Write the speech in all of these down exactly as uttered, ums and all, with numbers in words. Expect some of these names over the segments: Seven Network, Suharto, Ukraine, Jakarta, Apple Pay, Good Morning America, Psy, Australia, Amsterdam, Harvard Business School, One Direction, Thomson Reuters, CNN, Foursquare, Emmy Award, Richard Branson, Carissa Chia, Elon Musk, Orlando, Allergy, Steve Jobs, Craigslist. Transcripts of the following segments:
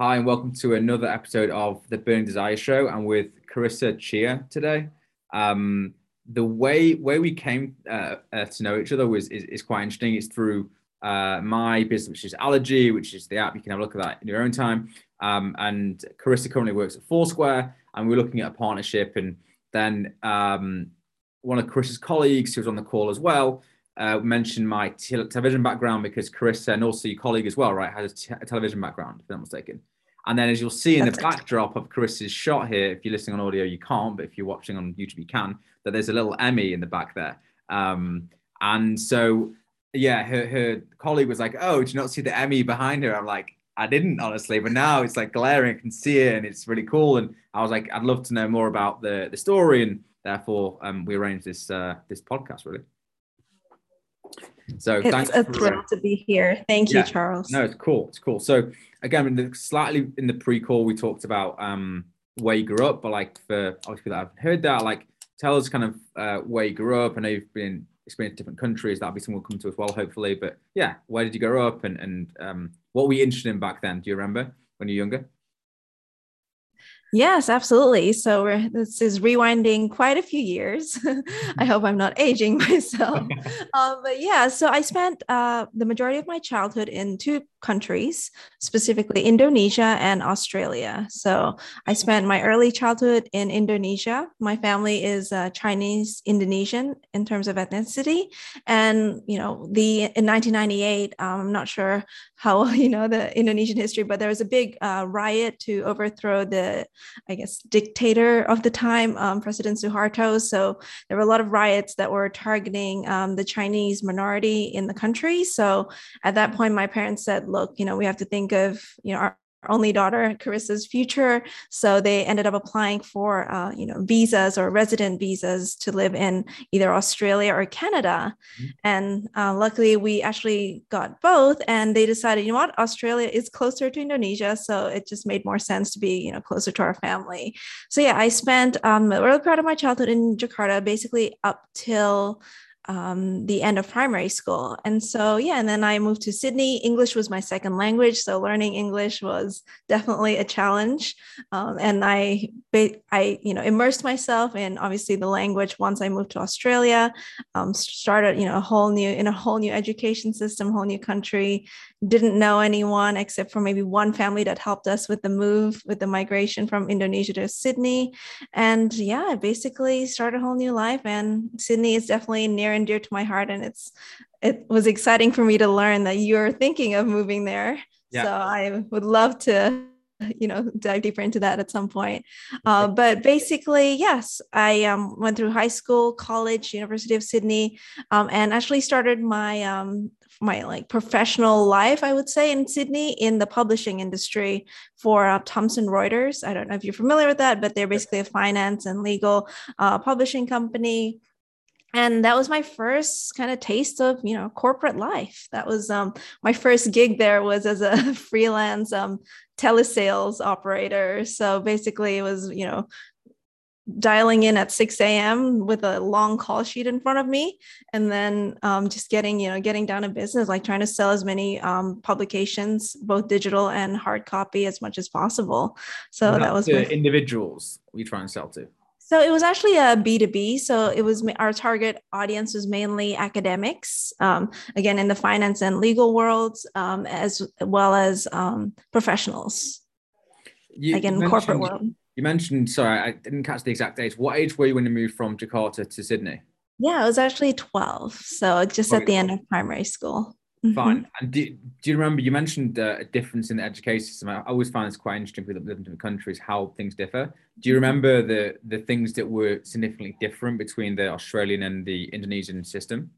Hi, and welcome to another episode of The Burning Desire Show. I'm with Carissa Chia today. Um, the way way we came uh, uh, to know each other was is, is quite interesting. It's through uh, my business, which is Allergy, which is the app. You can have a look at that in your own time. Um, and Carissa currently works at Foursquare, and we're looking at a partnership. And then um, one of Carissa's colleagues, who was on the call as well, uh, mentioned my te- television background, because Carissa, and also your colleague as well, right, has a, te- a television background, if I'm not mistaken. And then, as you'll see in the backdrop of Carissa's shot here, if you're listening on audio, you can't, but if you're watching on YouTube, you can, that there's a little Emmy in the back there. Um, and so, yeah, her, her colleague was like, oh, do you not see the Emmy behind her? I'm like, I didn't, honestly, but now it's like glaring, I can see it, and it's really cool. And I was like, I'd love to know more about the, the story, and therefore um, we arranged this uh, this podcast, really. So it's thanks a for, thrill to be here. Thank yeah. you, Charles. No, it's cool. It's cool. So again, in the, slightly in the pre-call, we talked about um, where you grew up, but like for obviously that I've heard that, like tell us kind of uh, where you grew up. I know you've been experienced different countries. That'll be something we'll come to as well, hopefully. But yeah, where did you grow up, and and um, what were you interested in back then? Do you remember when you were younger? Yes, absolutely. So we're, this is rewinding quite a few years. I hope I'm not aging myself. um, but yeah, so I spent uh, the majority of my childhood in two countries, specifically Indonesia and Australia. So I spent my early childhood in Indonesia. My family is uh, Chinese Indonesian in terms of ethnicity. And, you know, the in nineteen ninety-eight, um, I'm not sure how, you know, the Indonesian history, but there was a big uh, riot to overthrow the I guess, dictator of the time, um, President Suharto. So there were a lot of riots that were targeting um, the Chinese minority in the country. So at that point, my parents said, look, you know, we have to think of, you know, our only daughter, Carissa's future. So they ended up applying for, uh, you know, visas or resident visas to live in either Australia or Canada. Mm-hmm. And uh, luckily we actually got both, and they decided, you know what, Australia is closer to Indonesia. So it just made more sense to be, you know, closer to our family. So yeah, I spent um, a really part of my childhood in Jakarta, basically up till Um, the end of primary school. And so, yeah, and then I moved to Sydney. English was my second language. So learning English was definitely a challenge. Um, and I, I, you know, immersed myself in obviously the language once I moved to Australia, um, started, you know, a whole new, in a whole new education system, whole new country, didn't know anyone except for maybe one family that helped us with the move, with the migration from Indonesia to Sydney. And yeah, I basically started a whole new life, and Sydney is definitely near and dear to my heart, and it's it was exciting for me to learn that you're thinking of moving there. Yeah. So I would love to, you know, dive deeper into that at some point. Uh, but basically, yes, I um, went through high school, college, University of Sydney, um, and actually started my um, my like professional life, I would say, in Sydney in the publishing industry for uh, Thomson Reuters. I don't know if you're familiar with that, but they're basically a finance and legal uh, publishing company. And that was my first kind of taste of, you know, corporate life. That was um, my first gig there was as a freelance um, telesales operator. So basically it was, you know, dialing in at six a.m. with a long call sheet in front of me, and then um, just getting, you know, getting down to business, like trying to sell as many um, publications, both digital and hard copy, as much as possible. So that was to my- individuals we try and sell to. So it was actually a B two B. So it was our target audience was mainly academics, um, again, in the finance and legal worlds, um, as well as um, professionals, you, again, you corporate world. You mentioned, sorry, I didn't catch the exact age. What age were you when you moved from Jakarta to Sydney? Yeah, I was actually twelve. So just at the end of primary school. Mm-hmm. Fine. And do, do you remember, you mentioned uh, a difference in the education system. I always find it's quite interesting people that live in different countries, how things differ. Do you remember the the things that were significantly different between the Australian and the Indonesian system?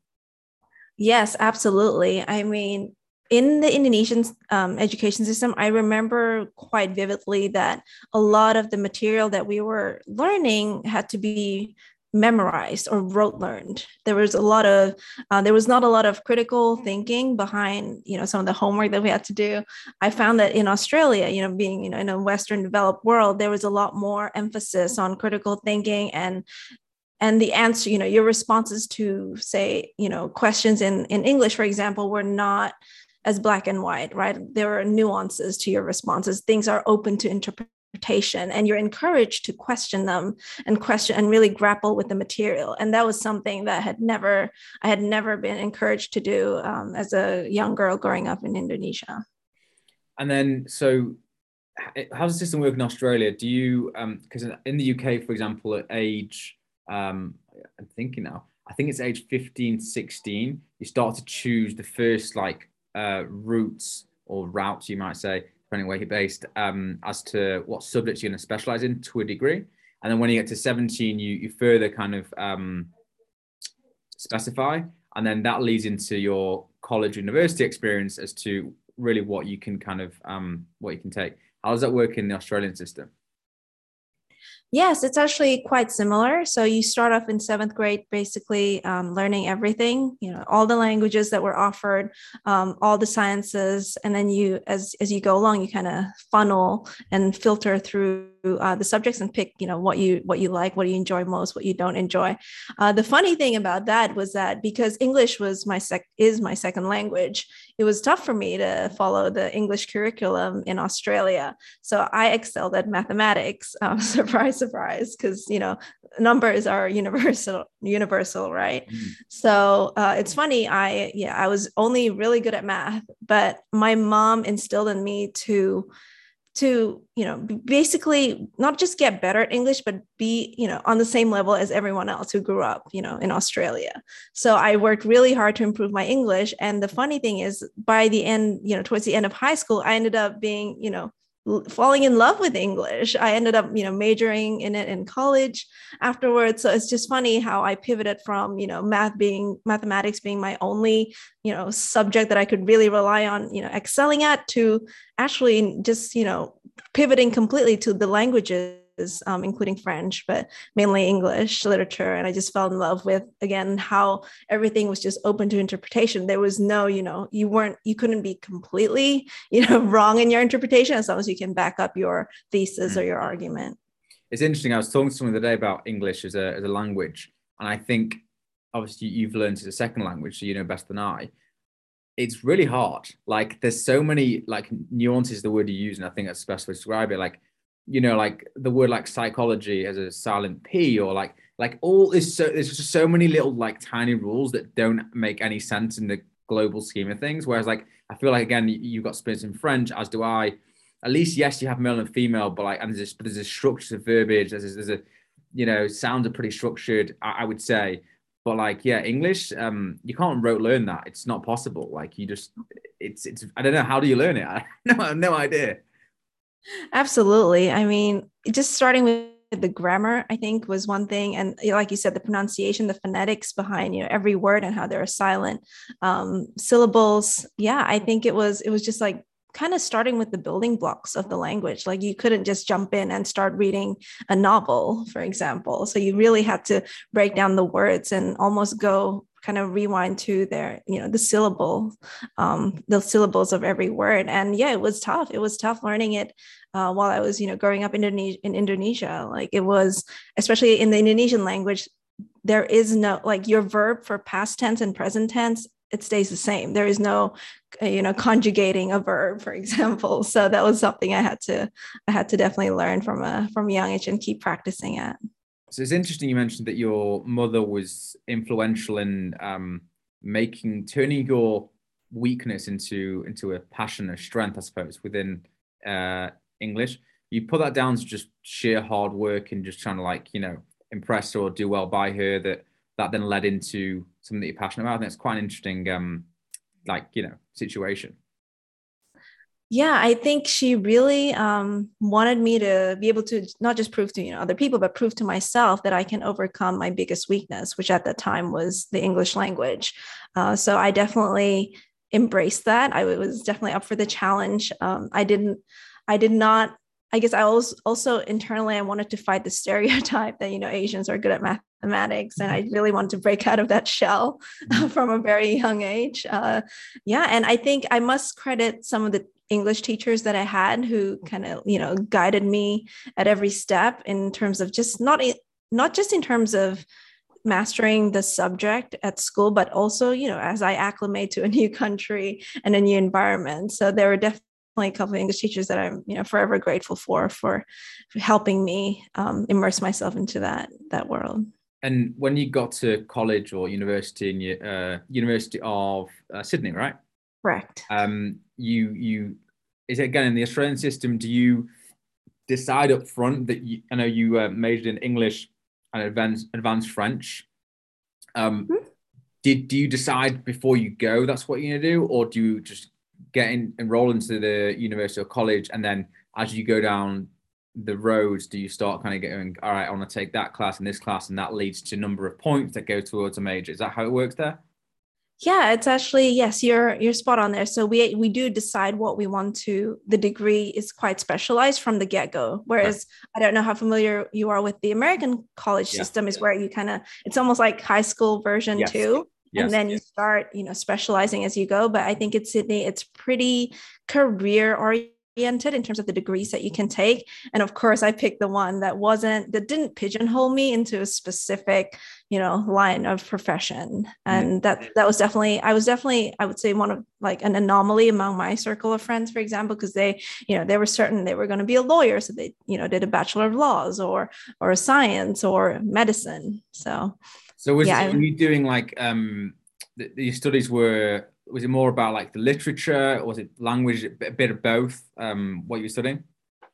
Yes, absolutely. I mean, in the Indonesian um, education system, I remember quite vividly that a lot of the material that we were learning had to be memorized or rote learned. There was a lot of, uh, there was not a lot of critical thinking behind, you know, some of the homework that we had to do. I found that in Australia, you know, being, you know, in a Western developed world, there was a lot more emphasis on critical thinking and And the answer, you know, your responses to, say, you know, questions in, in English, for example, were not as black and white, right? There are nuances to your responses. Things are open to interpretation, and you're encouraged to question them and question and really grapple with the material. And that was something that had never, I had never been encouraged to do um, as a young girl growing up in Indonesia. And then, so how does the system work in Australia? Do you, because um, in the U K, for example, at age, um, I'm thinking now, I think it's age fifteen, sixteen, you start to choose the first like uh, routes or routes, you might say, depending on where you're based, um, as to what subjects you're going to specialize in to a degree. And then when you get to seventeen, you you further kind of um, specify. And then that leads into your college university experience as to really what you can kind of, um, what you can take. How does that work in the Australian system? Yes, it's actually quite similar. So you start off in seventh grade, basically um, learning everything, you know, all the languages that were offered, um, all the sciences. And then you, as as you go along, you kind of funnel and filter through uh, the subjects and pick, you know, what you what you like, what you enjoy most, what you don't enjoy. Uh, the funny thing about that was that because English was my sec is my second language, it was tough for me to follow the English curriculum in Australia. So I excelled at mathematics, um, surprisingly. Surprise, because you know numbers are universal, universal, right? Mm. So uh, it's funny. I yeah, I was only really good at math, but my mom instilled in me to, to you know, basically not just get better at English, but be you know on the same level as everyone else who grew up you know in Australia. So I worked really hard to improve my English, and the funny thing is, by the end, you know, towards the end of high school, I ended up being you know. falling in love with English. I ended up, you know, majoring in it in college afterwards. So it's just funny how I pivoted from, you know, math being mathematics being my only, you know, subject that I could really rely on, you know, excelling at, to actually just, you know, pivoting completely to the languages, um, including French, but mainly English literature. And I just fell in love with, again, how everything was just open to interpretation. There was no, you know, you weren't, you couldn't be completely, you know, wrong in your interpretation as long as you can back up your thesis or your argument. It's interesting. I was talking to someone the other day about English as a, as a language. And I think, obviously, you've learned it's a second language, so you know best than I. It's really hard. Like, there's so many, like, nuances, the word you use, and I think that's the best way to describe it. Like, you know, like the word like psychology as a silent P, or like, like all is so, there's just so many little like tiny rules that don't make any sense in the global scheme of things. Whereas like, I feel like, again, you've got experience in French, as do I. At least, yes, you have male and female, but like, and there's, there's a structure of verbiage, there's, there's a, you know, sounds are pretty structured, I, I would say. But like, yeah, English, um, you can't rote learn that. It's not possible. Like you just, it's, it's, I don't know. How do you learn it? I, no, I have no idea. Absolutely. I mean, just starting with the grammar, I think, was one thing. And like you said, the pronunciation, the phonetics behind, you know, every word and how there are silent um, syllables. Yeah, I think it was it was just like kind of starting with the building blocks of the language. Like you couldn't just jump in and start reading a novel, for example. So you really had to break down the words and almost go kind of rewind to their, you know, the syllable, um, the syllables of every word. And yeah, it was tough. It was tough learning it uh, while I was, you know, growing up in Indonesia, in Indonesia. Like it was, especially in the Indonesian language, there is no, like your verb for past tense and present tense, it stays the same. There is no, you know, conjugating a verb, for example. So that was something I had to, I had to definitely learn from a, from a young age and keep practicing at. So it's interesting you mentioned that your mother was influential in um, making, turning your weakness into into a passion, a strength, I suppose, within uh, English. You put that down to just sheer hard work and just trying to like, you know, impress or do well by her, that that then led into something that you're passionate about. I think it's quite an interesting, um, like, you know, situation. Yeah, I think she really um, wanted me to be able to not just prove to you know other people, but prove to myself that I can overcome my biggest weakness, which at that time was the English language. Uh, so I definitely embraced that. I was definitely up for the challenge. Um, I didn't, I did not, I guess I also, also internally, I wanted to fight the stereotype that, you know, Asians are good at math. Mathematics, and I really wanted to break out of that shell uh, from a very young age. Uh, yeah, and I think I must credit some of the English teachers that I had, who kind of you know guided me at every step in terms of just not not just in terms of mastering the subject at school, but also, you know, as I acclimate to a new country and a new environment. So there were definitely a couple of English teachers that I'm, you know, forever grateful for, for helping me um, immerse myself into that, that world. And when you got to college or university, in your, uh, University of uh, Sydney, right? Correct. Um, you, you, is it again in the Australian system, do you decide up front that you, I know you uh, majored in English and advanced, advanced French. Um, mm-hmm. Did do you decide before you go that's what you're going to do? Or do you just get in, enroll into the university or college, and then as you go down the roads, do you start kind of going, all right, I want to take that class and this class, and that leads to a number of points that go towards a major? Is that how it works there? Yeah, it's actually, yes, you're you're spot on there. So we we do decide what we want to. The degree is quite specialized from the get-go, whereas right. I don't know how familiar you are with the American college yeah. system, is where you kind of, it's almost like high school version yes. two. Yes. And then you start, you know, specializing as you go. But I think at Sydney, it's pretty career oriented in terms of the degrees that you can take. And of course, I picked the one that wasn't, that didn't pigeonhole me into a specific, you know, line of profession. And that, that was definitely, I was definitely, I would say one of like an anomaly among my circle of friends, for example, because they, you know, they were certain they were going to be a lawyer. So they, you know, did a Bachelor of Laws or, or a science or medicine. So, so was yeah, it, were you doing like, um, the, the studies were, was it more about like the literature, or was it language, a bit of both, um, what you were studying?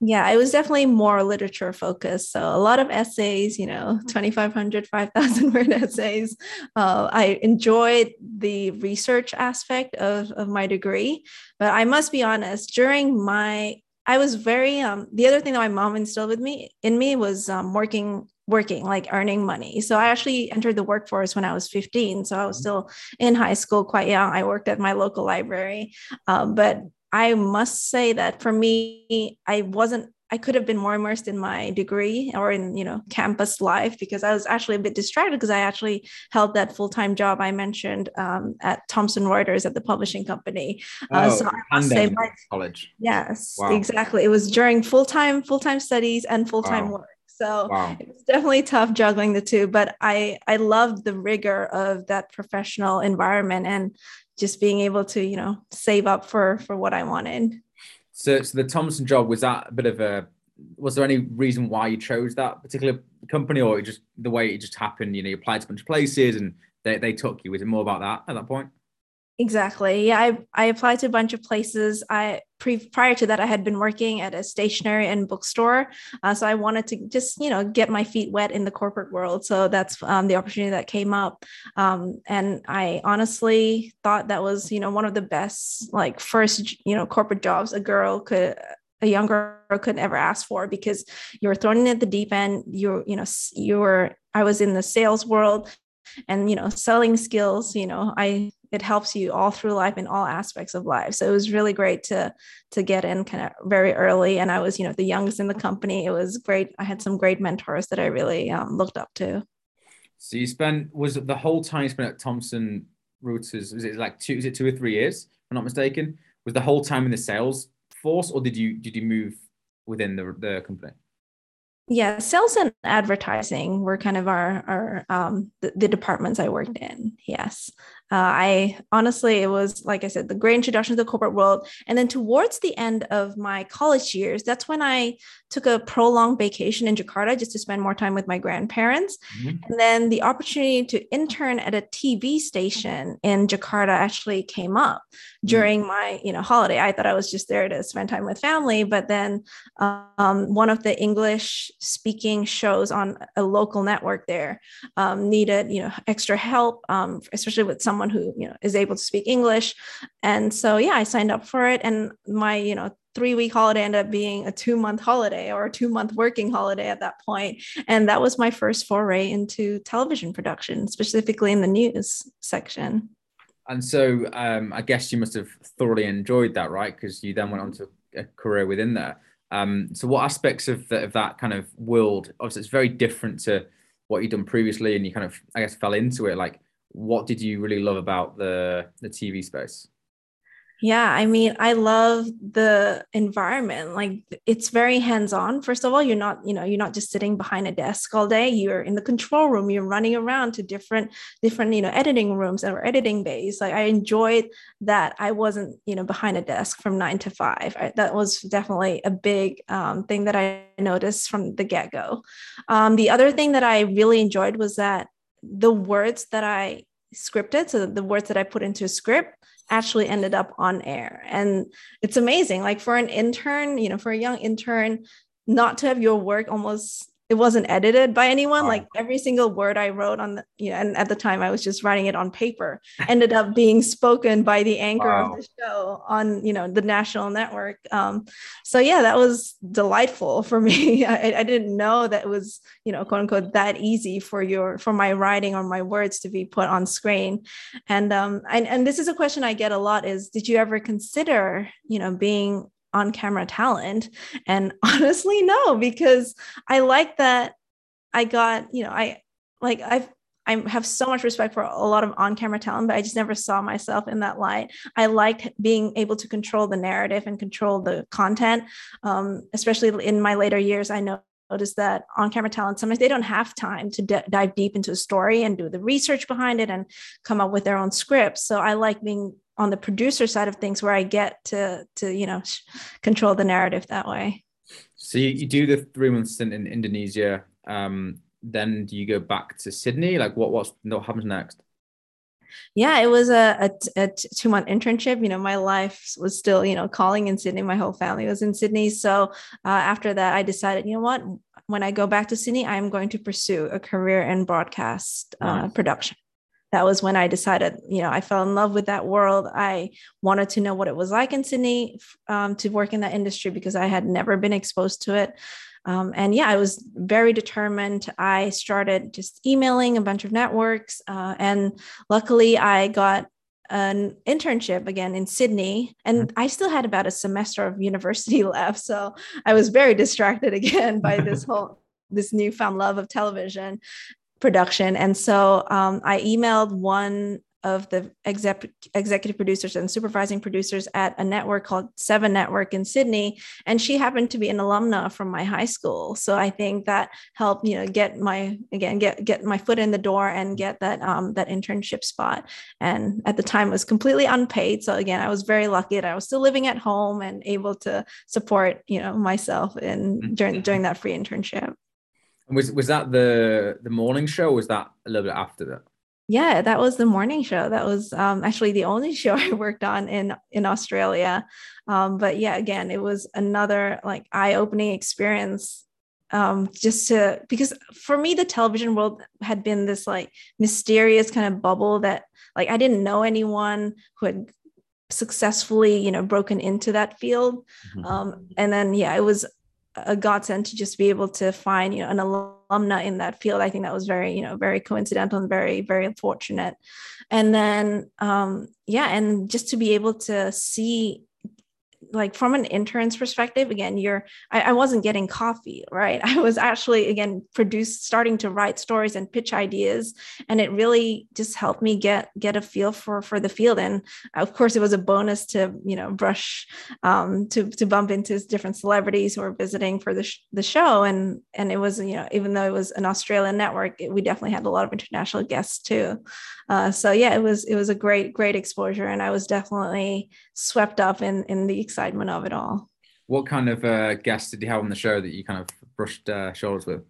Yeah, it was definitely more literature focused. So a lot of essays, you know, twenty-five hundred, five thousand word essays. Uh, I enjoyed the research aspect of, of my degree, but I must be honest, during my, I was very, um, the other thing that my mom instilled with me in me was um, working working, like earning money. So I actually entered the workforce when I was fifteen. So I was still in high school, quite young. I worked at my local library. Um, but I must say that for me, I wasn't, I could have been more immersed in my degree or in, you know, campus life, because I was actually a bit distracted because I actually held that full-time job I mentioned um, at Thomson Reuters at the publishing company. Uh, oh, so I must say my, college. Yes, wow. Exactly. It was during full-time, full-time studies and full-time wow. work. So wow. It was definitely tough juggling the two, but I, I loved the rigor of that professional environment and just being able to, you know, save up for, for what I wanted. So, so the Thomson job, was that a bit of a, was there any reason why you chose that particular company, or it just the way it just happened, you know, you applied to a bunch of places and they, they took you? Was it more about that at that point? Exactly. Yeah, I, I applied to a bunch of places. I pre, prior to that, I had been working at a stationery and bookstore. Uh, so I wanted to just, you know, get my feet wet in the corporate world. So that's um, the opportunity that came up. Um, and I honestly thought that was, you know, one of the best, like first, you know, corporate jobs a girl could, a young girl could ever ask for, because you were thrown in at the deep end. You're, you know, you were, I was in the sales world and, you know, selling skills, you know, I, it helps you all through life in all aspects of life. So it was really great to, to get in kind of very early. And I was, you know, the youngest in the company. It was great. I had some great mentors that I really um, looked up to. So you spent, was it the whole time you spent at Thomson Reuters, was it like two, was it two or three years, if I'm not mistaken? Was the whole time in the sales force, or did you, did you move within the, the company? Yeah, sales and advertising were kind of our, our um, the, the departments I worked in. Yes. Uh, I honestly, it was, like I said, the great introduction to the corporate world. And then towards the end of my college years, that's when I took a prolonged vacation in Jakarta just to spend more time with my grandparents. Mm-hmm. And then the opportunity to intern at a T V station in Jakarta actually came up during mm-hmm. my, you know, holiday. I thought I was just there to spend time with family, but then um, one of the English speaking shows on a local network there um, needed, you know, extra help, um, especially with someone who, you know, is able to speak English. And so, yeah, I signed up for it, and my, you know, three week holiday ended up being a two month holiday or a two month working holiday at that point. And that was my first foray into television production, specifically in the news section. And so um, I guess you must have thoroughly enjoyed that, right? Because you then went on to a career within there. Um, so what aspects of, the, of that kind of world, obviously it's very different to what you'd done previously, and you kind of, I guess, fell into it. Like, what did you really love about the, the T V space? Yeah, I mean, I love the environment. Like, it's very hands-on. First of all, you're not, you know, you're not just sitting behind a desk all day. You're in the control room. You're running around to different, different, you know, editing rooms that were editing days. Like, I enjoyed that. I wasn't, you know, behind a desk from nine to five. I, that was definitely a big um, thing that I noticed from the get-go. Um, the other thing that I really enjoyed was that the words that I scripted, so the words that I put into a script, actually ended up on air. And it's amazing. Like, for an intern, you know, for a young intern, not to have your work almost, it wasn't edited by anyone. Wow. Like, every single word I wrote on the, you know, and at the time I was just writing it on paper, ended up being spoken by the anchor wow. of the show on, you know, the national network. Um, so yeah, that was delightful for me. I, I didn't know that it was, you know, quote unquote, that easy for your, for my writing or my words to be put on screen. And, um, and, and this is a question I get a lot is, did you ever consider, you know, being on-camera talent? And honestly, no, because I like that I got, you know, I like, I've, I have so much respect for a lot of on-camera talent, but I just never saw myself in that light. I liked being able to control the narrative and control the content. Um, especially in my later years, I know notice that on-camera talent, sometimes they don't have time to d- dive deep into a story and do the research behind it and come up with their own scripts. So I like being on the producer side of things where I get to, to you know, sh- control the narrative that way. So you, you do the three-month stint in Indonesia, um, then do you go back to Sydney? Like, what, what's, what happens next? Yeah, it was a, a, a two month internship. You know, my life was still, you know, calling in Sydney. My whole family was in Sydney. So uh, after that, I decided, you know what, when I go back to Sydney, I'm going to pursue a career in broadcast uh, nice. production. That was when I decided, you know, I fell in love with that world. I wanted to know what it was like in Sydney um, to work in that industry because I had never been exposed to it. Um, and yeah, I was very determined. I started just emailing a bunch of networks. Uh, and luckily I got an internship again in Sydney, and I still had about a semester of university left. So I was very distracted again by this whole, this newfound love of television production. And so um, I emailed one of the exec- executive producers and supervising producers at a network called Seven Network in Sydney. And she happened to be an alumna from my high school. So I think that helped, you know, get my, again, get, get my foot in the door and get that, um, that internship spot. And at the time it was completely unpaid. So again, I was very lucky that I was still living at home and able to support, you know, myself in during, during that free internship. And was, was that the, the morning show? Or was that a little bit after that? Yeah, that was the morning show. That was um, actually the only show I worked on in, in Australia. Um, but yeah, again, it was another like eye-opening experience um, just to, because for me, the television world had been this like mysterious kind of bubble that like, I didn't know anyone who had successfully, you know, broken into that field. Mm-hmm. Um, and then, yeah, it was a godsend to just be able to find, you know, an alumna in that field. I think that was very, you know, very coincidental and very, very fortunate. And then, um, yeah. And just to be able to see, like from an intern's perspective, again, you're, I, I wasn't getting coffee, right? I was actually, again, produced, starting to write stories and pitch ideas. And it really just helped me get, get a feel for, for the field. And of course it was a bonus to, you know, brush, um, to, to bump into different celebrities who were visiting for the, sh- the show. And, and it was, you know, even though it was an Australian network, it, we definitely had a lot of international guests too. Uh, so yeah, it was, it was a great, great exposure. And I was definitely swept up in, in the excitement of it all. What kind of uh, guests did you have on the show that you kind of brushed uh, shoulders with?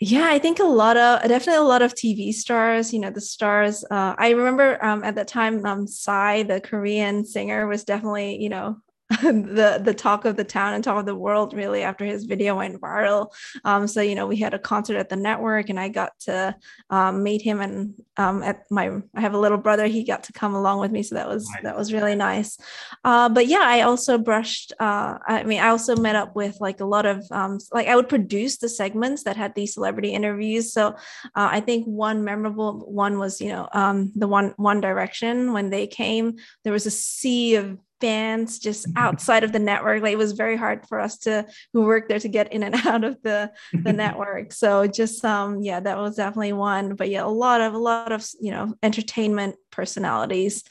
Yeah, I think a lot of, definitely a lot of T V stars, you know, the stars. Uh, I remember um, at that time, um, Psy, the Korean singer, was definitely, you know, the the talk of the town and talk of the world really after his video went viral. Um, so, you know, we had a concert at the network and I got to um, meet him and um, at my, I have a little brother, he got to come along with me. So that was, that was really nice. Uh, but yeah, I also brushed, uh, I mean, I also met up with like a lot of, um, like I would produce the segments that had these celebrity interviews. So uh, I think one memorable one was, you know, um, the one, One Direction, when they came, there was a sea of fans just outside of the network. Like it was very hard for us to who worked there to get in and out of the, the network. So just um yeah, that was definitely one. But yeah, a lot of a lot of you know entertainment personalities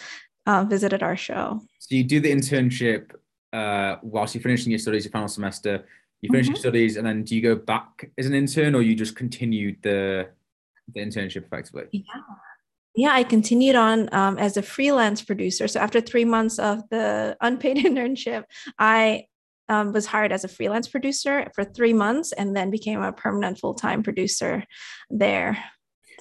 uh, visited our show. So you do the internship uh, whilst you're finishing your studies, your final semester, you finish mm-hmm. your studies, and then do you go back as an intern, or you just continued the the internship effectively? Yeah. Yeah, I continued on um, as a freelance producer. So after three months of the unpaid internship, I um, was hired as a freelance producer for three months and then became a permanent full-time producer there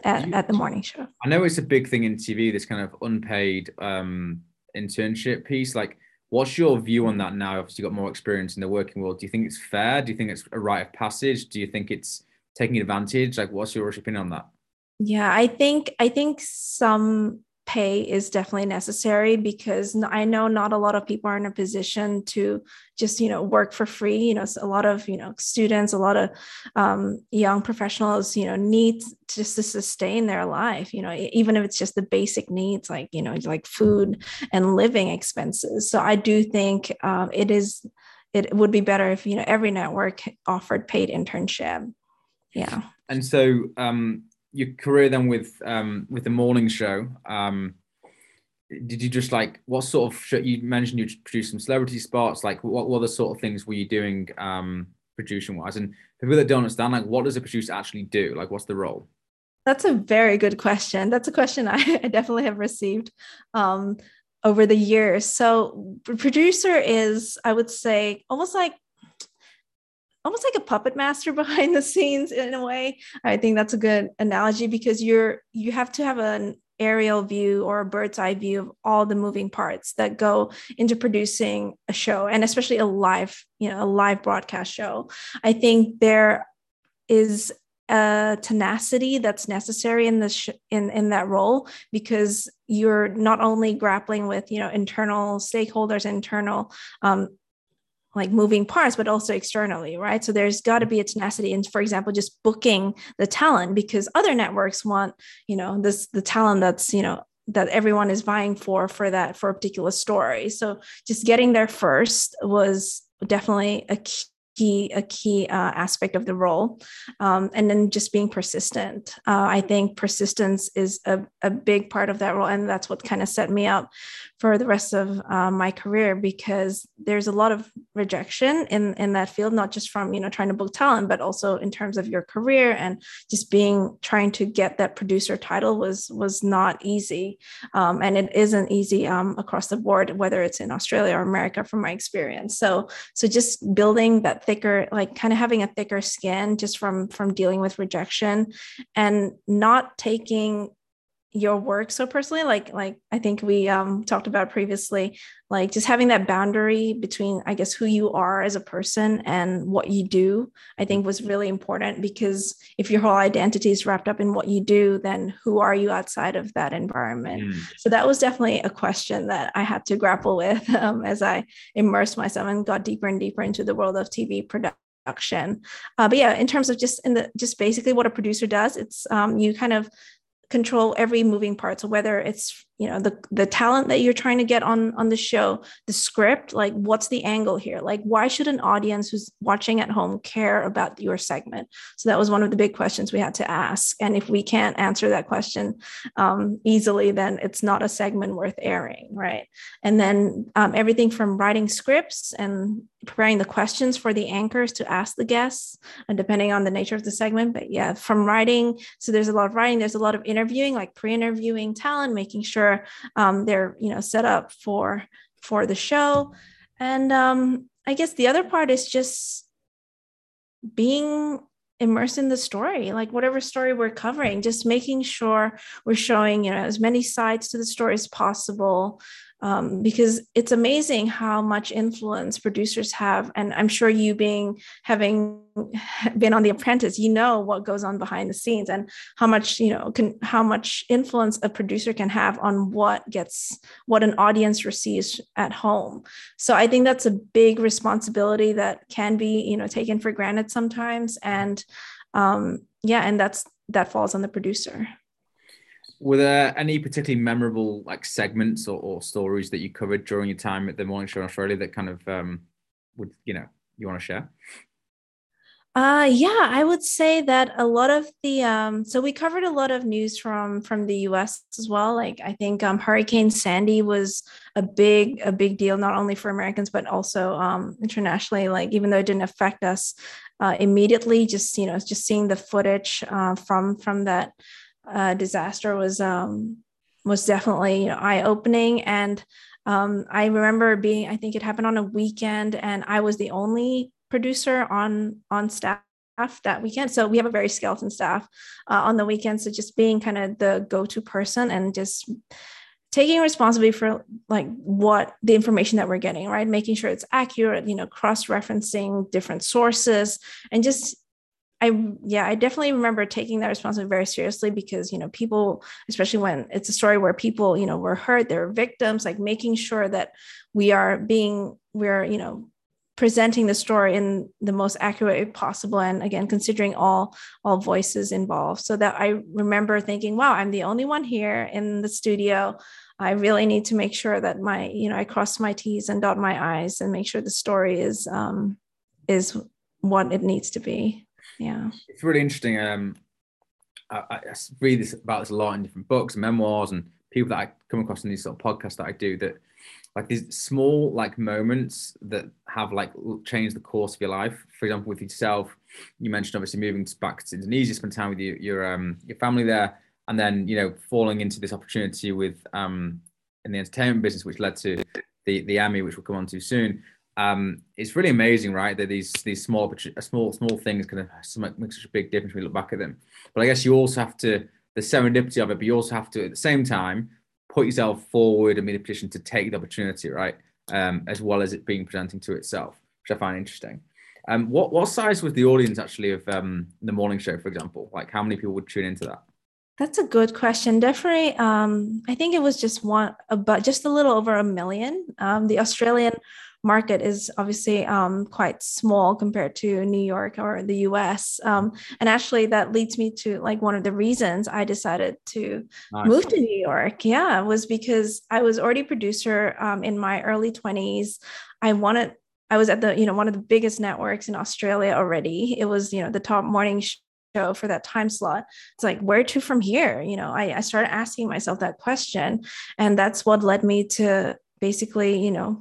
at, you, at the morning show. I know it's a big thing in T V, this kind of unpaid um, internship piece. Like, what's your view on that now? Obviously, you've got more experience in the working world. Do you think it's fair? Do you think it's a rite of passage? Do you think it's taking advantage? Like, what's your opinion on that? Yeah, I think I think some pay is definitely necessary, because I know not a lot of people are in a position to just, you know, work for free. You know, a lot of, you know, students, a lot of um, young professionals, you know, need just to sustain their life, you know, even if it's just the basic needs, like, you know, like food and living expenses. So I do think um, it is it would be better if, you know, every network offered paid internship. Yeah. And so um your career then with um with the morning show, um did you just like, what sort of show, you mentioned you produced some celebrity spots, like what, what other sort of things were you doing um production wise? And for people that don't understand, like, what does a producer actually do? Like, what's the role? That's a very good question. That's a question I, I definitely have received um over the years. So producer is, I would say, almost like almost like a puppet master behind the scenes in a way. I think that's a good analogy, because you're, you have to have an aerial view or a bird's eye view of all the moving parts that go into producing a show, and especially a live, you know, a live broadcast show. I think there is a tenacity that's necessary in the sh- in, in that role, because you're not only grappling with, you know, internal stakeholders, internal, um, like moving parts, but also externally, right? So there's got to be a tenacity in, for example, just booking the talent, because other networks want, you know, this, the talent that's, you know, that everyone is vying for, for that, for a particular story. So just getting there first was definitely a key, a key uh, aspect of the role. Um, and then just being persistent. Uh, I think persistence is a, a big part of that role. And that's what kind of set me up for the rest of uh, my career, because there's a lot of rejection in, in that field, not just from, you know, trying to book talent, but also in terms of your career, and just being, trying to get that producer title was, was not easy. Um, and it isn't easy um, across the board, whether it's in Australia or America, from my experience. So, so just building that thicker, like kind of having a thicker skin just from, from dealing with rejection, and not taking your work so personally, like, like I think we um, talked about previously, like just having that boundary between, I guess, who you are as a person and what you do, I think was really important, because if your whole identity is wrapped up in what you do, then who are you outside of that environment? Mm. So that was definitely a question that I had to grapple with um, as I immersed myself and got deeper and deeper into the world of T V production. Production, uh, but yeah, in terms of just in the, just basically what a producer does, it's um, you kind of control every moving part. So whether it's, you know, the the talent that you're trying to get on on the show, the script, like what's the angle here? Like, why should an audience who's watching at home care about your segment? So that was one of the big questions we had to ask. And if we can't answer that question um, easily, then it's not a segment worth airing, right? And then um, everything from writing scripts and preparing the questions for the anchors to ask the guests, and depending on the nature of the segment, but yeah, from writing. So there's a lot of writing, there's a lot of interviewing, like pre-interviewing talent, making sure Um, they're, you know, set up for for the show. And um, I guess the other part is just being immersed in the story, like whatever story we're covering, just making sure we're showing, you know, as many sides to the story as possible, um, because it's amazing how much influence producers have. And I'm sure you being, having been on The Apprentice, you know what goes on behind the scenes, and how much, you know, can, how much influence a producer can have on what gets, what an audience receives at home. So I think that's a big responsibility that can be, you know, taken for granted sometimes. And um, yeah, and that's, that falls on the producer. Were there any particularly memorable like segments or, or stories that you covered during your time at the morning show in Australia that kind of um, would, you know, you want to share? Uh, yeah, I would say that a lot of the, um, so we covered a lot of news from, from the U S as well. Like I think, um, Hurricane Sandy was a big, a big deal, not only for Americans, but also, um, internationally, like, even though it didn't affect us, uh, immediately, just, you know, just seeing the footage, uh, from, from that, uh, disaster was, um, was definitely, you know, eye-opening. And, um, I remember being, I think it happened on a weekend, and I was the only producer on on staff that weekend. So we have a very skeleton staff uh, on the weekend. So just being kind of the go-to person and just taking responsibility for like what the information that we're getting, right? Making sure it's accurate, you know, cross-referencing different sources, and just I yeah, I definitely remember taking that responsibility very seriously, because, you know, people, especially when it's a story where people, you know, were hurt, they were victims, like making sure that we are being, we're, you know, presenting the story in the most accurate way possible. And again, considering all, all voices involved. So that I remember thinking, wow, I'm the only one here in the studio. I really need to make sure that my, you know, I cross my T's and dot my I's and make sure the story is, um, is what it needs to be. Yeah. It's really interesting. Um, I, I read this about this a lot in different books and memoirs and people that I come across in these sort of podcasts that I do, that like these small like moments that have like changed the course of your life. For example, with yourself, you mentioned obviously moving back to Indonesia, spend time with your your um your family there, and then, you know, falling into this opportunity with um in the entertainment business, which led to the the Emmy, which we'll come on to soon. Um, it's really amazing, right? That these these small small small things kind of make such a big difference when we look back at them. But I guess you also have to, the serendipity of it, but you also have to at the same time put yourself forward and be in a position to take the opportunity, right? Um, as well as it being presenting to itself, which I find interesting. Um, what what size was the audience actually of um, the morning show, for example? Like how many people would tune into that? That's a good question. Definitely, um, I think it was just one, about just a little over a million. Um, the Australian market is obviously um, quite small compared to New York or the U S. Um, and actually that leads me to like one of the reasons I decided to nice. move to New York. Yeah, was because I was already producer um, in my early twenties. I wanted, I was at the, you know, one of the biggest networks in Australia already. It was, you know, the top morning show show for that time slot. It's like, where to from here? You know, I, I started asking myself that question. And that's what led me to basically, you know,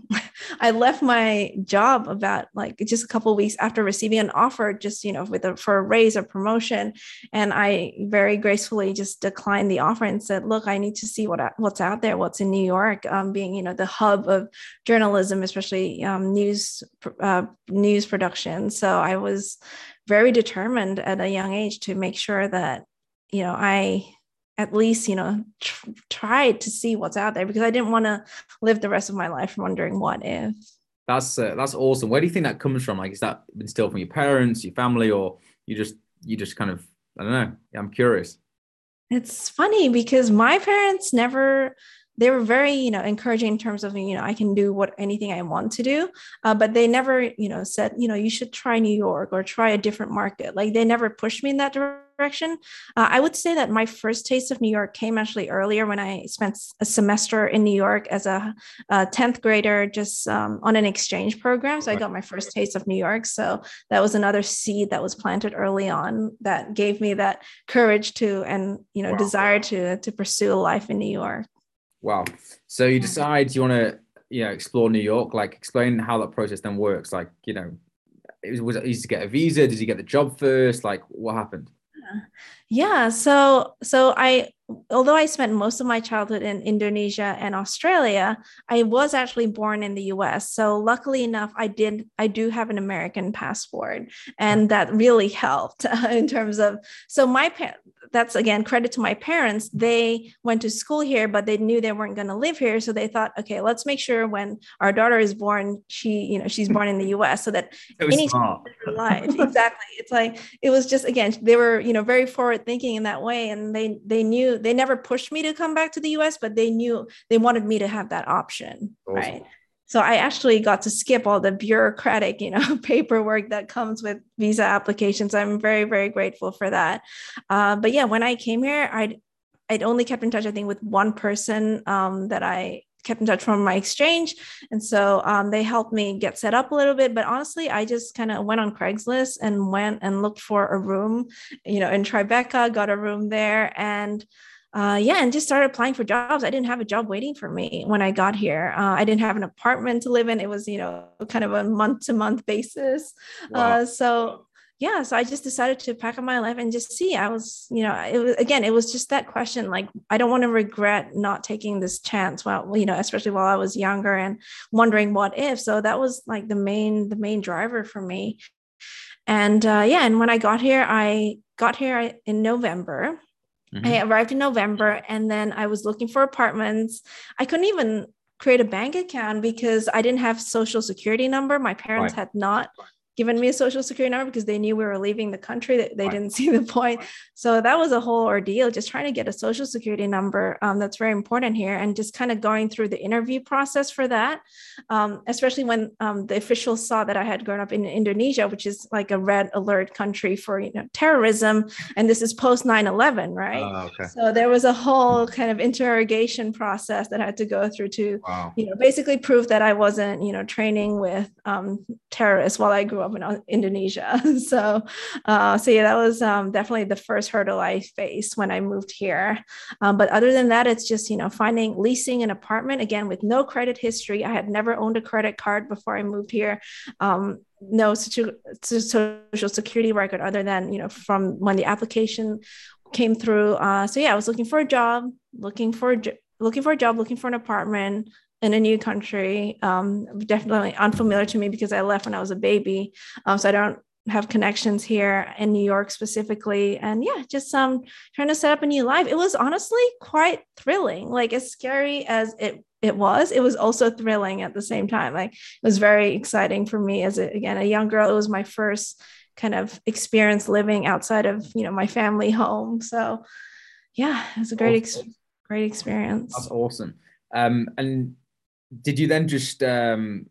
I left my job about like just a couple of weeks after receiving an offer, just, you know, with a, for a raise or promotion. And I very gracefully just declined the offer and said, look, I need to see what, what's out there, what's in New York, um, being, you know, the hub of journalism, especially um, news, uh, news production. So I was very determined at a young age to make sure that, you know, I at least, you know, tr- tried to see what's out there, because I didn't want to live the rest of my life wondering what if. That's uh, that's awesome. Where do you think that comes from? Like, is that instilled from your parents, your family, or you just you just kind of, I don't know. I'm curious. It's funny because my parents never, they were very, you know, encouraging in terms of, you know, I can do what anything I want to do. Uh, but they never, you know, said, you know, you should try New York or try a different market. Like they never pushed me in that direction. Uh, I would say that my first taste of New York came actually earlier when I spent a semester in New York as a, a tenth grader, just um, on an exchange program. So I got my first taste of New York. So that was another seed that was planted early on that gave me that courage to, and, you know, wow. desire to, to pursue a life in New York. Wow. So you decide you want to, you know, explore New York. Like, explain how that process then works. Like, you know, it was, was it easy to get a visa? Did you get the job first? Like, what happened? Yeah. So, so I, although I spent most of my childhood in Indonesia and Australia, I was actually born in the U S. So luckily enough, I did, I do have an American passport, and that really helped uh, in terms of, so my parents, that's again, credit to my parents. They went to school here, but they knew they weren't going to live here. So they thought, okay, let's make sure when our daughter is born, she, you know, she's born in the U S so that any time in her life, exactly. It's like, it was just, again, they were, you know, very forward thinking in that way. And they, they knew, they never pushed me to come back to the U S, but they knew they wanted me to have that option. Awesome. Right. So I actually got to skip all the bureaucratic, you know, paperwork that comes with visa applications. I'm very, very grateful for that. Uh, but yeah, when I came here, I'd, I'd only kept in touch, I think, with one person um, that I kept in touch from my exchange. And so um, they helped me get set up a little bit. But honestly, I just kind of went on Craigslist and went and looked for a room, you know, in Tribeca, got a room there. And uh, yeah, and just started applying for jobs. I didn't have a job waiting for me when I got here. Uh, I didn't have an apartment to live in. It was, you know, kind of a month to month basis. Wow. Uh, so Yeah. So I just decided to pack up my life and just see. I was, you know, it was, again, it was just that question. Like, I don't want to regret not taking this chance while, you know, especially while I was younger and wondering what if. So that was like the main, the main driver for me. And uh, yeah. And when I got here, I got here in November. Mm-hmm. I arrived in November, and then I was looking for apartments. I couldn't even create a bank account because I didn't have social security number. My parents right. had not given me a social security number because they knew we were leaving the country, that they didn't see the point. So that was a whole ordeal, just trying to get a social security number. Um, that's very important here. And just kind of going through the interview process for that, um, especially when um, the officials saw that I had grown up in Indonesia, which is like a red alert country for, you know, terrorism. And this is post nine eleven, right? Uh, okay. So there was a whole kind of interrogation process that I had to go through to, wow. you know, basically prove that I wasn't, you know, training with um, terrorists while I grew up in Indonesia. So, uh, so yeah, that was um, definitely the first hurdle I faced when I moved here. Um, but other than that, it's just, you know, finding, leasing an apartment, again, with no credit history. I had never owned a credit card before I moved here. Um, no situ- social security record other than, you know, from when the application came through. Uh, so yeah, I was looking for a job, looking for, a, looking for a job, looking for an apartment, in a new country, um, definitely unfamiliar to me because I left when I was a baby. Um, so I don't have connections here in New York specifically. And yeah, just um, trying to set up a new life. It was honestly quite thrilling. Like, as scary as it it was, it was also thrilling at the same time. Like, it was very exciting for me as, a, again, a young girl. It was my first kind of experience living outside of, you know, my family home. So yeah, it was a great, ex- great experience. That's awesome. Um, and Did you then just, um,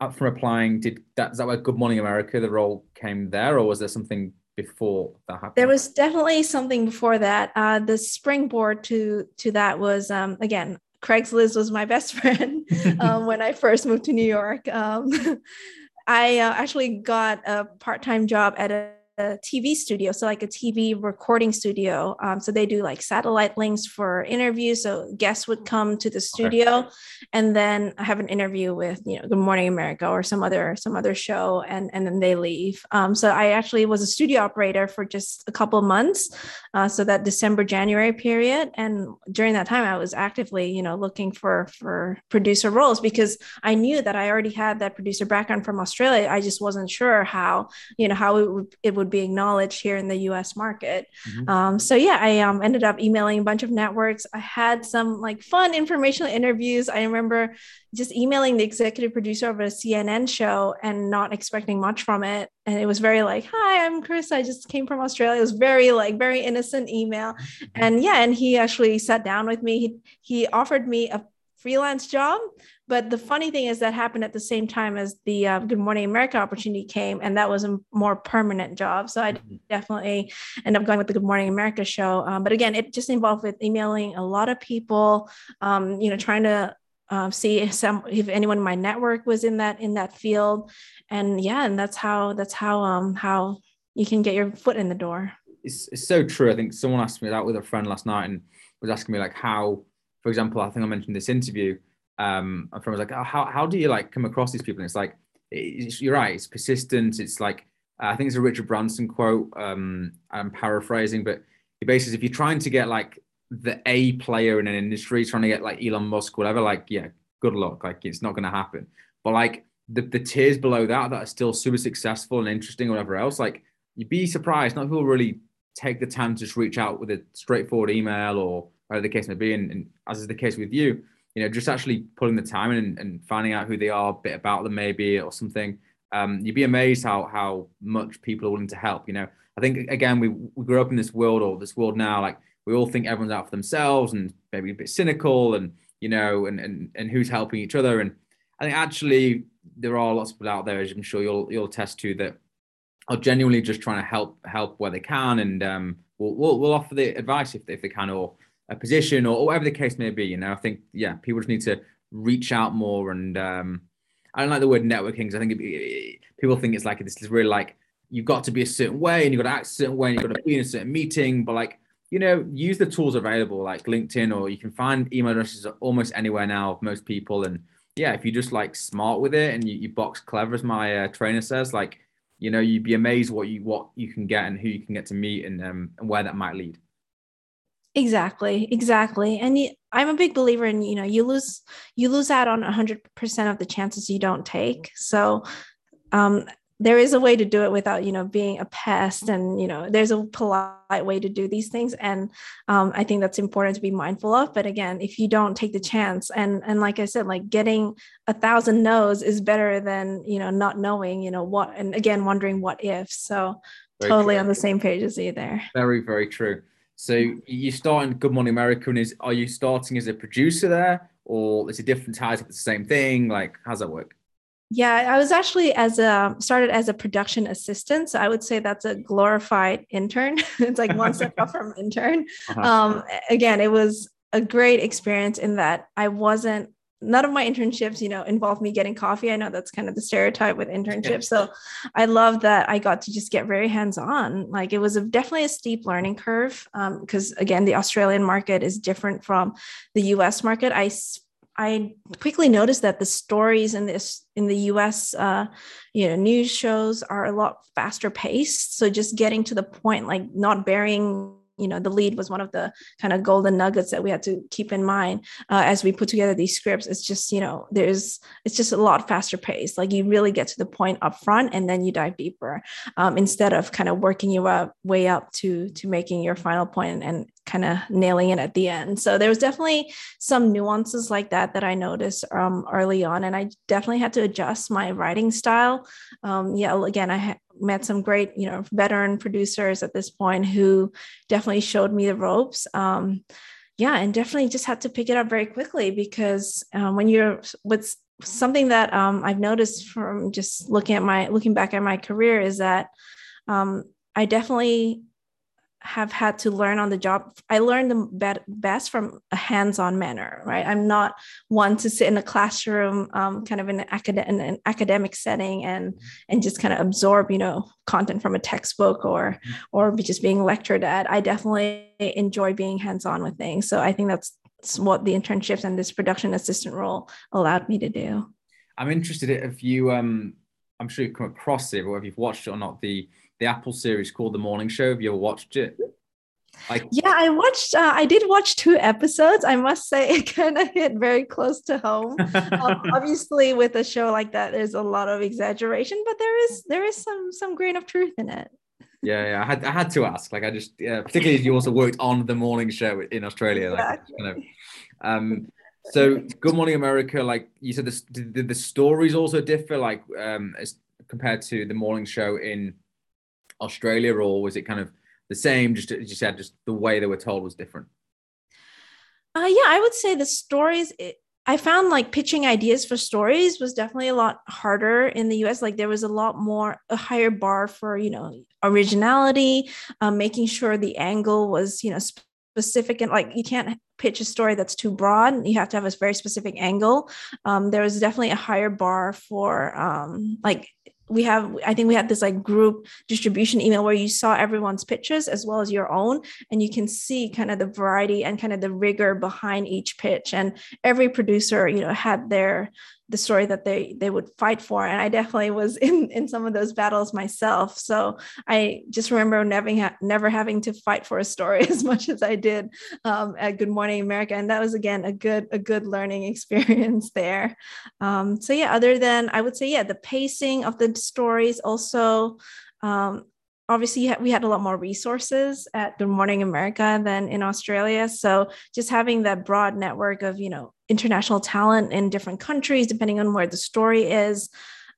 up from applying, did that, is that where Good Morning America, the role came there, or was there something before that happened? There was definitely something before that. Uh, the springboard to, to that was, um, again, Craigslist was my best friend um, when I first moved to New York. Um, I uh, actually got a part-time job at a a T V studio. So like a T V recording studio. Um, so they do like satellite links for interviews. So guests would come to the studio okay. and then have an interview with, you know, Good Morning America or some other, some other show. And, and then they leave. Um, so I actually was a studio operator for just a couple of months. Uh, so that December, January period. And during that time I was actively, you know, looking for, for producer roles because I knew that I already had that producer background from Australia. I just wasn't sure how, you know, how it would, it would would be acknowledged here in the U S market. Mm-hmm. Um, so yeah, I um, ended up emailing a bunch of networks. I had some like fun informational interviews. I remember just emailing the executive producer of a C N N show and not expecting much from it. And it was very like, hi, I'm Chris. I just came from Australia. It was very like, very innocent email. And yeah, and he actually sat down with me. He, he offered me a freelance job. But the funny thing is that happened at the same time as the uh, Good Morning America opportunity came, and that was a more permanent job. So I definitely ended up going with the Good Morning America show. Um, but again, it just involved with emailing a lot of people, um, you know, trying to uh, see if some, if anyone in my network was in that, in that field. And yeah, and that's how, that's how, um, how you can get your foot in the door. It's, it's so true. I think someone asked me that with a friend last night and was asking me like how, for example, I think I mentioned this interview, um, and friend was like, oh, how, how do you like come across these people? And it's like, it's, you're right, it's persistent. It's like, uh, I think it's a Richard Branson quote, um, I'm paraphrasing, but he basically, if you're trying to get like the A player in an industry, trying to get like Elon Musk, whatever, like, yeah, good luck. Like, it's not going to happen. But like the, the tiers below that, that are still super successful and interesting or whatever else, like you'd be surprised. Not people really take the time to just reach out with a straightforward email or the case may be, and, and as is the case with you, you know, just actually putting the time in and, and finding out who they are, a bit about them maybe or something. Um, you'd be amazed how how much people are willing to help. You know, I think again we, we grew up in this world or this world now, like we all think everyone's out for themselves and maybe a bit cynical, and you know, and and and who's helping each other. And I think actually there are lots of people out there, as I'm sure you'll you'll attest to, that are genuinely just trying to help help where they can, and um, we'll, we'll we'll offer the advice if if they can, or a position or whatever the case may be. You know, I think, yeah, people just need to reach out more. And um, I don't like the word networking, because I think it, people think it's like, this is really like, you've got to be a certain way and you've got to act a certain way and you've got to be in a certain meeting. But like, you know, use the tools available like LinkedIn, or you can find email addresses almost anywhere now of most people. And yeah, if you're just like smart with it and you, you box clever, as my uh, trainer says, like, you know, you'd be amazed what you what you can get and who you can get to meet, and um, and where that might lead. Exactly, exactly. And you, I'm a big believer in, you know, you lose you lose out on one hundred percent of the chances you don't take. So um, there is a way to do it without, you know, being a pest. And, you know, there's a polite way to do these things. And um, I think that's important to be mindful of. But again, if you don't take the chance, and and like I said, like getting a thousand no's is better than, you know, not knowing, you know, what, and again, wondering what if. So very totally true. On the same page as you there. Very, very true. So you start in Good Morning America, and is, are you starting as a producer there, or is it different title, it's the same thing? Like, how's that work? Yeah, I was actually as a started as a production assistant. So I would say that's a glorified intern. It's like one step up from intern. Uh-huh. Um, again, it was a great experience in that I wasn't, none of my internships, you know, involved me getting coffee. I know that's kind of the stereotype with internships. So I love that I got to just get very hands-on. Like it was a, definitely a steep learning curve. Um, because again, the Australian market is different from the U S market. I I quickly noticed that the stories in this in the U S uh, you know, news shows are a lot faster paced. So just getting to the point, like not burying, you know, the lead was one of the kind of golden nuggets that we had to keep in mind uh, as we put together these scripts. It's just, you know, there's, it's just a lot faster paced. Like you really get to the point up front and then you dive deeper um, instead of kind of working your up, way up to, to making your final point and kind of nailing it at the end. So there was definitely some nuances like that that I noticed um, early on. And I definitely had to adjust my writing style. Um, yeah, again, I ha- met some great, you know, veteran producers at this point who definitely showed me the ropes. Um, yeah, and definitely just had to pick it up very quickly, because um, when you're with something that um, I've noticed from just looking at my, looking back at my career is that um, I definitely have had to learn on the job. I learned the bet- best from a hands-on manner, right? I'm not one to sit in a classroom, um, kind of in an, acad- in an academic setting and and just kind of absorb, you know, content from a textbook or or just being lectured at. I definitely enjoy being hands-on with things. So I think that's what the internships and this production assistant role allowed me to do. I'm interested if you, um, I'm sure you've come across it, or if you've watched it or not, the the Apple series called The Morning Show. Have you ever watched it? Like, yeah, I watched, uh, I did watch two episodes. I must say it kind of hit very close to home. um, obviously with a show like that, there's a lot of exaggeration, but there is, there is some, some grain of truth in it. Yeah. yeah. I had, I had to ask, like, I just, yeah, particularly as you also worked on The Morning Show in Australia. Exactly. Like, kind of, um, so Good Morning America, like you said, the, the, the stories also differ, like um, as compared to The Morning Show in Australia, or was it kind of the same, just as you said, just the way they were told was different? Uh, yeah, I would say the stories, it, I found like pitching ideas for stories was definitely a lot harder in the U S. Like there was a lot more, a higher bar for, you know, originality, um, making sure the angle was, you know, sp- specific, and like you can't pitch a story that's too broad. You have to have a very specific angle. Um, there was definitely a higher bar for um, like we have, I think we had this like group distribution email where you saw everyone's pictures as well as your own, and you can see kind of the variety and kind of the rigor behind each pitch. And every producer, you know, had their, the story that they, they would fight for. And I definitely was in, in some of those battles myself. So I just remember never, ha- never having to fight for a story as much as I did um, at Good Morning America. And that was, again, a good, a good learning experience there. Um, so yeah, other than, I would say, yeah, the pacing of the stories also, um, obviously we had a lot more resources at Good Morning America than in Australia. So just having that broad network of, you know, international talent in different countries, depending on where the story is.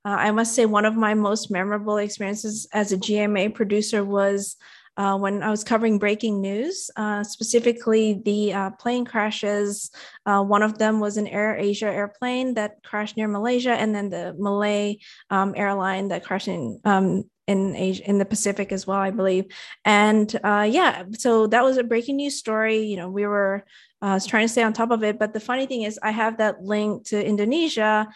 Uh, I must say one of my most memorable experiences as a G M A producer was uh, when I was covering breaking news, uh, specifically the uh, plane crashes. Uh, one of them was an Air Asia airplane that crashed near Malaysia, and then the Malay um, airline that crashed in um, in Asia, in the Pacific as well, I believe. And uh, yeah, so that was a breaking news story. You know, we were uh, trying to stay on top of it. But the funny thing is I have that link to Indonesia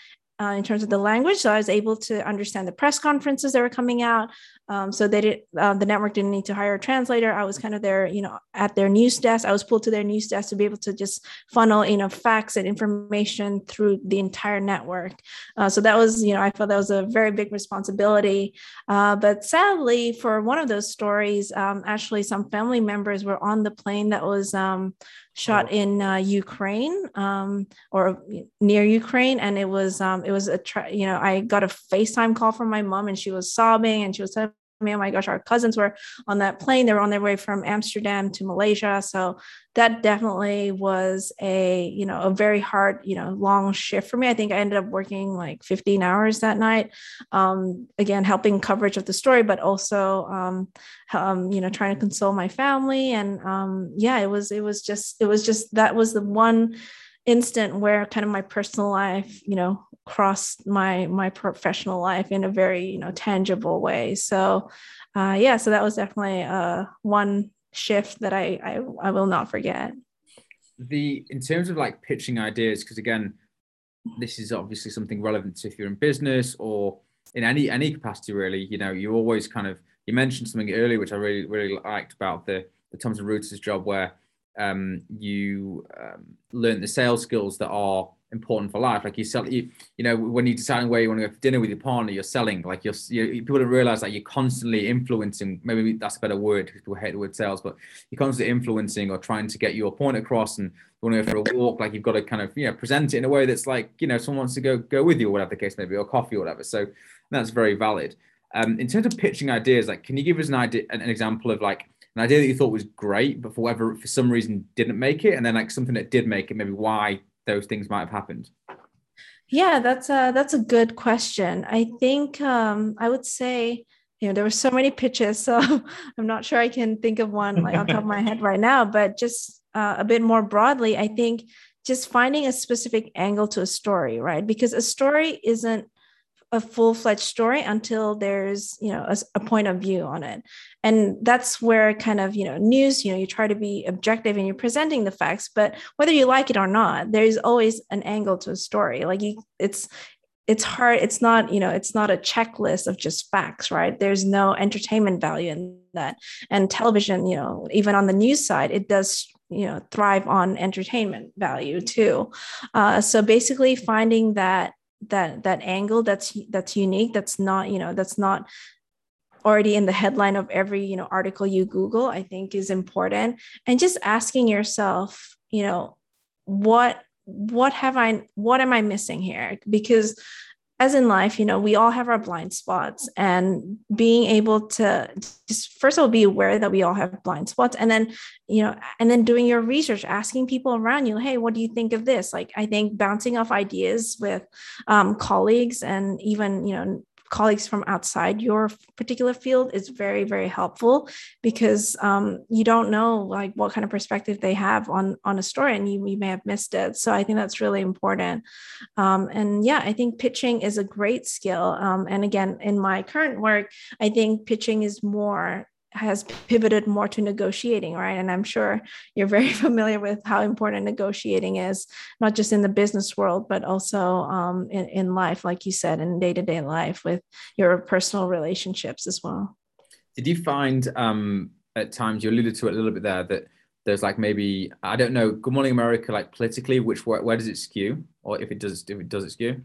uh, in terms of the language. So I was able to understand the press conferences that were coming out. Um, so they did, uh, the network didn't need to hire a translator. I was kind of there, you know, at their news desk. I was pulled to their news desk to be able to just funnel, you know, facts and information through the entire network. Uh, so that was, you know, I felt that was a very big responsibility. Uh, but sadly, for one of those stories, um, actually, some family members were on the plane that was um, shot in uh, Ukraine um, or near Ukraine, and it was um, it was a tra- you know, I got a FaceTime call from my mom, and she was sobbing, and she was telling me, oh my gosh, our cousins were on that plane. They were on their way from Amsterdam to Malaysia. So that definitely was a, you know, a very hard, you know, long shift for me. I think I ended up working like fifteen hours that night. Um, again, helping coverage of the story, but also, um, um, you know, trying to console my family. And um, yeah, it was, it was just, it was just, that was the one instant where kind of my personal life, you know, crossed my my professional life in a very, you know, tangible way. So uh, yeah, so that was definitely uh, one shift that I, I I will not forget. The in terms of like pitching ideas, because again, this is obviously something relevant to if you're in business or in any any capacity really. You know, you always kind of, you mentioned something earlier which I really really liked about the the Thomson Reuters job, where um, you um, learn the sales skills that are important for life. Like you sell, you, you know, when you're deciding where you want to go for dinner with your partner, you're selling. Like you're, you, people don't realize that you're constantly influencing. Maybe that's a better word because people hate the word sales, but you're constantly influencing or trying to get your point across. And you want to go for a walk, like you've got to kind of, you know, present it in a way that's like, you know, someone wants to go go with you or whatever the case may be, or coffee or whatever. So that's very valid. Um, in terms of pitching ideas, like, can you give us an idea, an, an example of like an idea that you thought was great, but for whatever, for some reason didn't make it, and then like something that did make it, maybe why those things might have happened? Yeah, that's a, that's a good question. I think um, I would say, you know, there were so many pitches, so I'm not sure I can think of one like on top of my head right now, but just uh, a bit more broadly, I think just finding a specific angle to a story, right? Because a story isn't a full-fledged story until there's, you know, a, a point of view on it. And that's where kind of, you know, news, you know, you try to be objective and you're presenting the facts, but whether you like it or not, there's always an angle to a story. Like you, it's, it's hard. It's not, you know, it's not a checklist of just facts, right? There's no entertainment value in that. And television, you know, even on the news side, it does, you know, thrive on entertainment value too. Uh, so basically finding that, that that angle that's that's unique, that's not, you know, that's not already in the headline of every, you know, article you Google, I think is important. And just asking yourself, you know, what what have I what am I missing here? Because as in life, you know, we all have our blind spots, and being able to just, first of all, be aware that we all have blind spots. And then, you know, and then doing your research, asking people around you, hey, what do you think of this? Like, I think bouncing off ideas with um, colleagues and even, you know, colleagues from outside your particular field is very, very helpful, because um, you don't know like what kind of perspective they have on, on a story, and you, you may have missed it. So I think that's really important. Um, and yeah, I think pitching is a great skill. Um, and again, in my current work, I think pitching is more, has pivoted more to negotiating, right? And I'm sure you're very familiar with how important negotiating is, not just in the business world, but also um, in, in life, like you said, in day-to-day life with your personal relationships as well. Did you find um, at times, you alluded to it a little bit there, that there's like maybe, I don't know, Good Morning America, like politically, which where, where does it skew? Or if it does, if it does it skew?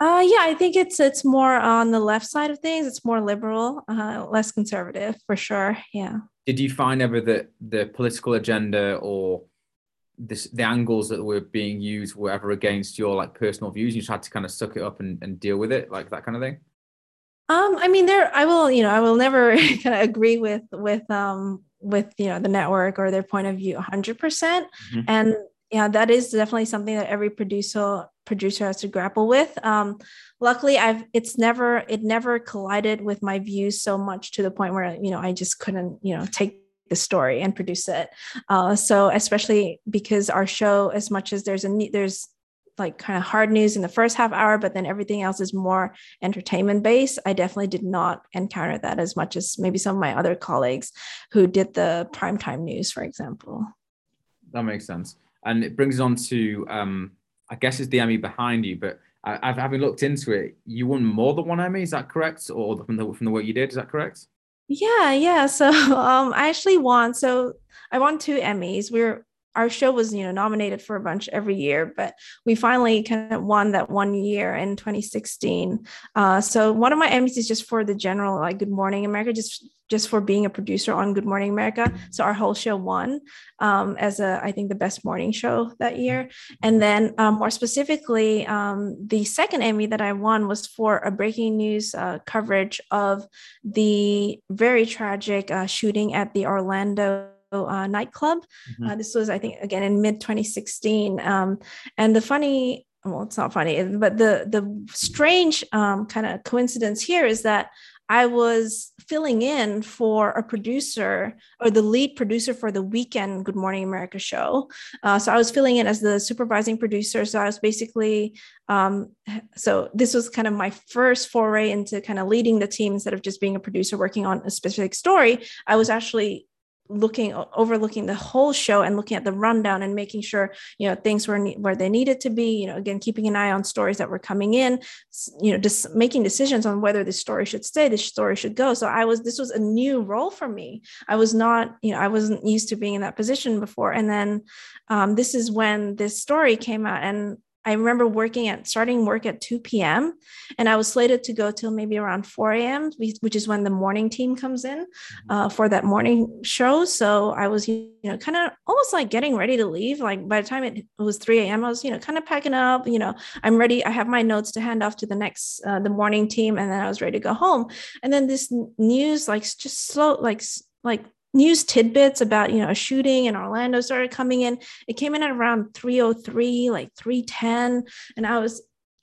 Uh, yeah, I think it's it's more on the left side of things. It's more liberal, uh, less conservative, for sure. Yeah. Did you find ever that the political agenda or this, the angles that were being used were ever against your like personal views? You just had to kind of suck it up and, and deal with it, like that kind of thing? Um, I mean, there, I will, you know, I will never kind of agree with, with, um, with, you know, the network or their point of view one hundred percent. Mm-hmm. And yeah, that is definitely something that every producer producer has to grapple with. Um, luckily, I've it's never it never collided with my views so much to the point where, you know, I just couldn't, you know, take the story and produce it. Uh, so especially because our show, as much as there's a there's like kind of hard news in the first half hour, but then everything else is more entertainment based. I definitely did not encounter that as much as maybe some of my other colleagues who did the primetime news, for example. That makes sense. And it brings us on to, um, I guess it's the Emmy behind you, but I, I've, having looked into it, you won more than one Emmy, is that correct? Or from the, from the work you did, is that correct? Yeah, yeah. So um, I actually won. So I won two Emmys. We were, our show was, you know, nominated for a bunch every year, but we finally kind of won that one year in twenty sixteen. Uh, so one of my Emmys is just for the general, like Good Morning America, just just for being a producer on Good Morning America. So our whole show won um, as a, I think the best morning show that year. And then um, more specifically, um, the second Emmy that I won was for a breaking news uh, coverage of the very tragic uh, shooting at the Orlando Uh, nightclub. Mm-hmm. Uh, this was, I think, again in mid twenty sixteen. Um, and the funny, well, it's not funny, but the the strange um, kind of coincidence here is that I was filling in for a producer or the lead producer for the weekend Good Morning America show. Uh, so I was filling in as the supervising producer. So I was basically, um, so this was kind of my first foray into kind of leading the team instead of just being a producer working on a specific story. I was actually looking overlooking the whole show and looking at the rundown and making sure, you know, things were where they needed to be, you know, again, keeping an eye on stories that were coming in, you know, just making decisions on whether this story should stay, this story should go. So I was, this was a new role for me. I was not, you know, I wasn't used to being in that position before. And then um, this is when this story came out, and I remember working at starting work at two p.m. and I was slated to go till maybe around four a.m., which is when the morning team comes in uh, for that morning show. So I was, you know, kind of almost like getting ready to leave. Like by the time it was three a.m., I was, you know, kind of packing up, you know, I'm ready. I have my notes to hand off to the next, uh, the morning team. And then I was ready to go home. And then this news, like just slow, like, like, news tidbits about, you know, a shooting in Orlando started coming in. It came in at around three oh three, like three ten. And I was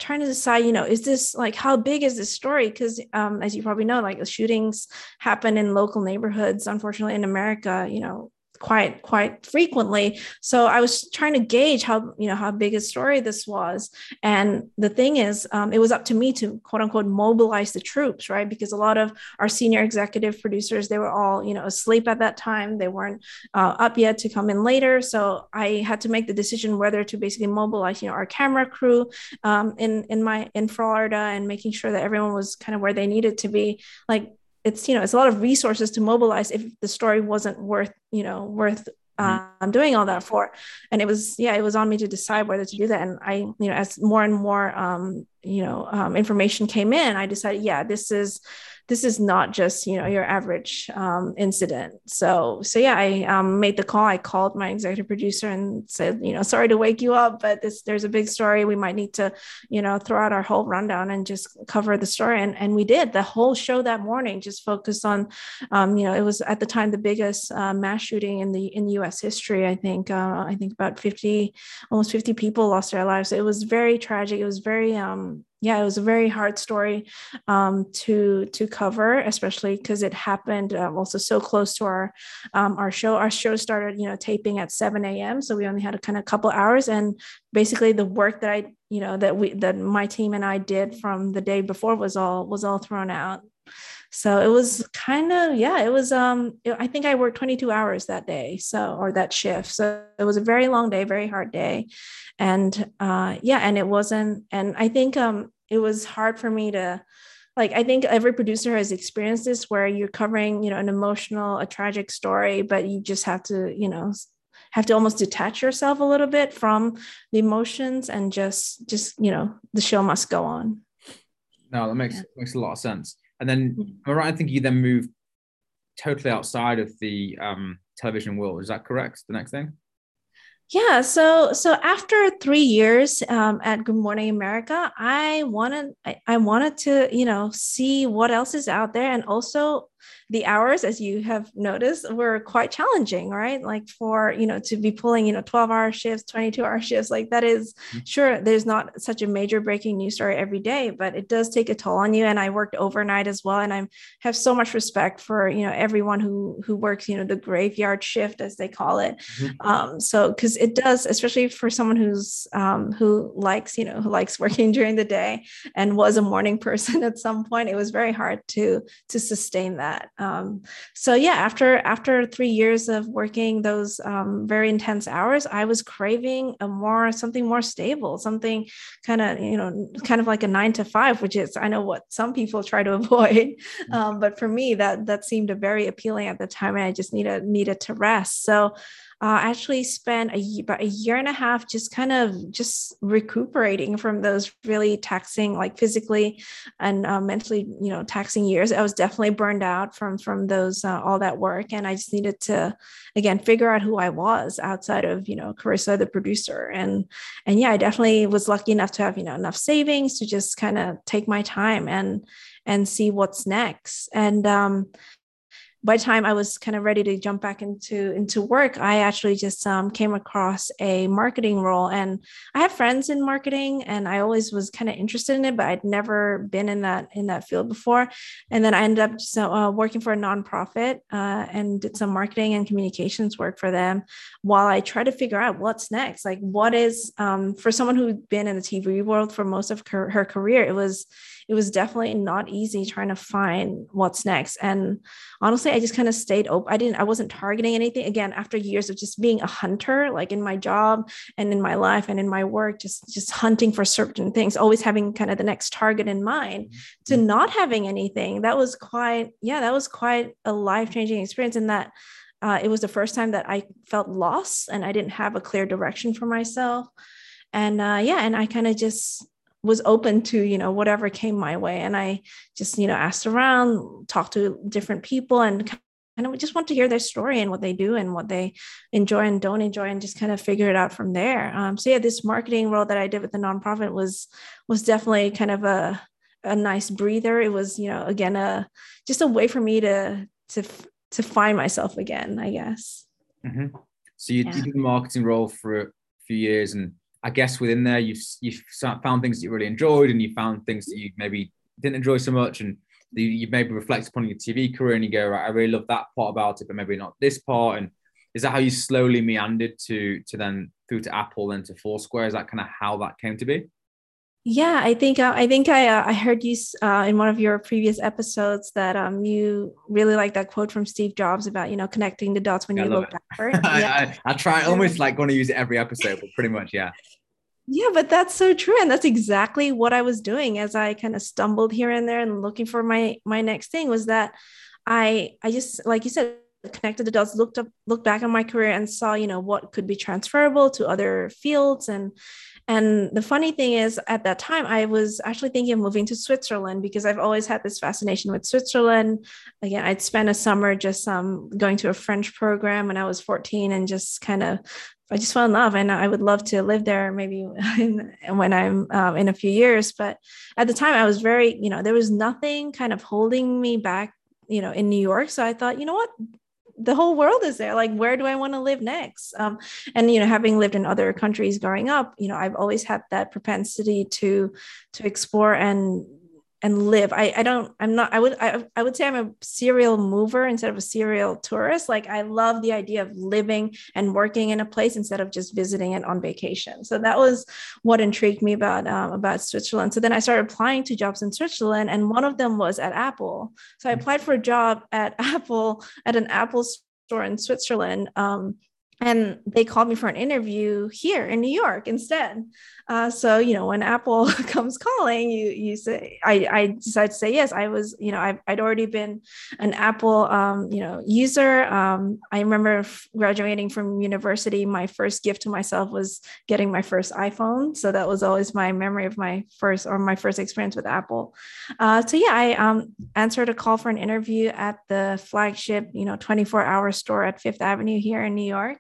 trying to decide, you know, is this like, how big is this story? Because um, as you probably know, like the shootings happen in local neighborhoods, unfortunately in America, you know, quite, quite frequently. So I was trying to gauge how, you know, how big a story this was. And the thing is, um, it was up to me to quote unquote, mobilize the troops, right? Because a lot of our senior executive producers, they were all, you know, asleep at that time. They weren't uh, up yet to come in later. So I had to make the decision whether to basically mobilize, you know, our camera crew um, in, in my, in Florida, and making sure that everyone was kind of where they needed to be. Like, it's, you know, it's a lot of resources to mobilize if the story wasn't worth, you know, worth um, doing all that for. And it was, yeah, it was on me to decide whether to do that. And I, you know, as more and more, um, you know, um, information came in, I decided, yeah, this is, this is not just, you know, your average um, incident. So, so yeah, I um, made the call. I called my executive producer and said, you know, sorry to wake you up, but this, there's a big story. We might need to, you know, throw out our whole rundown and just cover the story. And, and we did. The whole show that morning just focused on, um, you know, it was at the time the biggest uh, mass shooting in the in U S history. I think, uh, I think about fifty, almost fifty people lost their lives. It was very tragic. It was very, um, yeah, it was a very hard story um, to to cover, especially because it happened um, also so close to our um, our show. Our show started, you know, taping at seven a.m., so we only had a kind of couple hours. And basically, the work that I, you know, that we that my team and I did from the day before was all was all thrown out. So it was kind of, yeah, it was. Um, I think I worked twenty-two hours that day, so or that shift. So it was a very long day, very hard day, and uh, yeah, and it wasn't. And I think um. It was hard for me to, like, I think every producer has experienced this where you're covering, you know, an emotional, a tragic story, but you just have to, you know, have to almost detach yourself a little bit from the emotions and just, just, you know, the show must go on. No, that makes, yeah. makes a lot of sense. And then, am I right? I think you then moved totally outside of the um, television world. Is that correct? The next thing? Yeah. So, so after three years um, at Good Morning America, I wanted, I, I wanted to, you know, see what else is out there. And also the hours, as you have noticed, were quite challenging, right? Like for, you know, to be pulling, you know, twelve hour shifts, twenty-two hour shifts, like that is mm-hmm. sure. There's not such a major breaking news story every day, but it does take a toll on you. And I worked overnight as well. And I have so much respect for, you know, everyone who, who works, you know, the graveyard shift as they call it. Mm-hmm. Um, so, cause because it does, especially for someone who's um, who likes, you know, who likes working during the day and was a morning person at some point. It was very hard to to sustain that. Um, so yeah, after after three years of working those um, very intense hours, I was craving a more something more stable, something kind of you know kind of like a nine to five, which is I know what some people try to avoid, um, but for me that that seemed very appealing at the time, and I just needed needed to rest. So. Uh, actually spent a, about a year and a half just kind of just recuperating from those really taxing, like physically and uh, mentally, you know, taxing years. I was definitely burned out from from those uh, all that work, and I just needed to, again, figure out who I was outside of you know Carissa, the producer, and and yeah, I definitely was lucky enough to have you know enough savings to just kind of take my time and and see what's next. And um, by the time I was kind of ready to jump back into, into work, I actually just um, came across a marketing role. And I have friends in marketing, and I always was kind of interested in it, but I'd never been in that in that field before. And then I ended up so, uh, working for a nonprofit uh, and did some marketing and communications work for them while I tried to figure out what's next. Like what is, um, for someone who'd been in the T V world for most of her, her career, it was It was definitely not easy trying to find what's next. And honestly, I just kind of stayed open. I didn't, I wasn't targeting anything. Again, after years of just being a hunter, like in my job and in my life and in my work, just, just hunting for certain things, always having kind of the next target in mind, to not having anything. That was quite, yeah, that was quite a life-changing experience, in that uh, it was the first time that I felt lost and I didn't have a clear direction for myself. And uh, yeah, and I kind of just was open to, you know, whatever came my way. And I just, you know, asked around, talked to different people, and kind of just want to hear their story and what they do and what they enjoy and don't enjoy, and just kind of figure it out from there. Um, so yeah, this marketing role that I did with the nonprofit was, was definitely kind of a, a nice breather. It was, you know, again, a, just a way for me to, to, to find myself again, I guess. Mm-hmm. So you, yeah. you did the marketing role for a few years, and I guess within there, you've you've found things that you really enjoyed, and you found things that you maybe didn't enjoy so much, and you, you maybe reflect upon your T V career and you go, right, I really love that part about it, but maybe not this part. And is that how you slowly meandered to to then through to Apple and to Foursquare? Is that kind of how that came to be? Yeah, I think uh, I think I uh, I heard you uh, in one of your previous episodes that um you really like that quote from Steve Jobs about you know connecting the dots when yeah, you look it. backward. Yeah. I, I, I try almost like going to use it every episode, but pretty much yeah. Yeah, but that's so true, and that's exactly what I was doing as I kind of stumbled here and there and looking for my my next thing. Was that I I just, like you said, connected the dots, looked up, looked back on my career and saw you know what could be transferable to other fields. And. And the funny thing is, at that time, I was actually thinking of moving to Switzerland, because I've always had this fascination with Switzerland. Again, I'd spent a summer just um, going to a French program when I was fourteen, and just kind of, I just fell in love, and I would love to live there maybe in, when I'm um, in a few years. But at the time, I was very, you know, there was nothing kind of holding me back, you know, in New York. So I thought, you know what? The whole world is there. Like, where do I want to live next? Um, and, you know, having lived in other countries growing up, you know, I've always had that propensity to, to explore and, and live. I, I don't, I'm not, I would, I, I would say I'm a serial mover instead of a serial tourist. Like, I love the idea of living and working in a place instead of just visiting it on vacation. So that was what intrigued me about, um, about Switzerland. So then I started applying to jobs in Switzerland, and one of them was at Apple. So I applied for a job at Apple, at an Apple store in Switzerland. Um, And they called me for an interview here in New York instead. Uh, so, you know, when Apple comes calling, you you say, I, I decided to say yes. I was, you know, I've, I'd already been an Apple, um, you know, user. Um, I remember f- graduating from university. My first gift to myself was getting my first iPhone. So that was always my memory of my first or my first experience with Apple. Uh, so, yeah, I um, answered a call for an interview at the flagship, you know, twenty-four hour store at Fifth Avenue here in New York.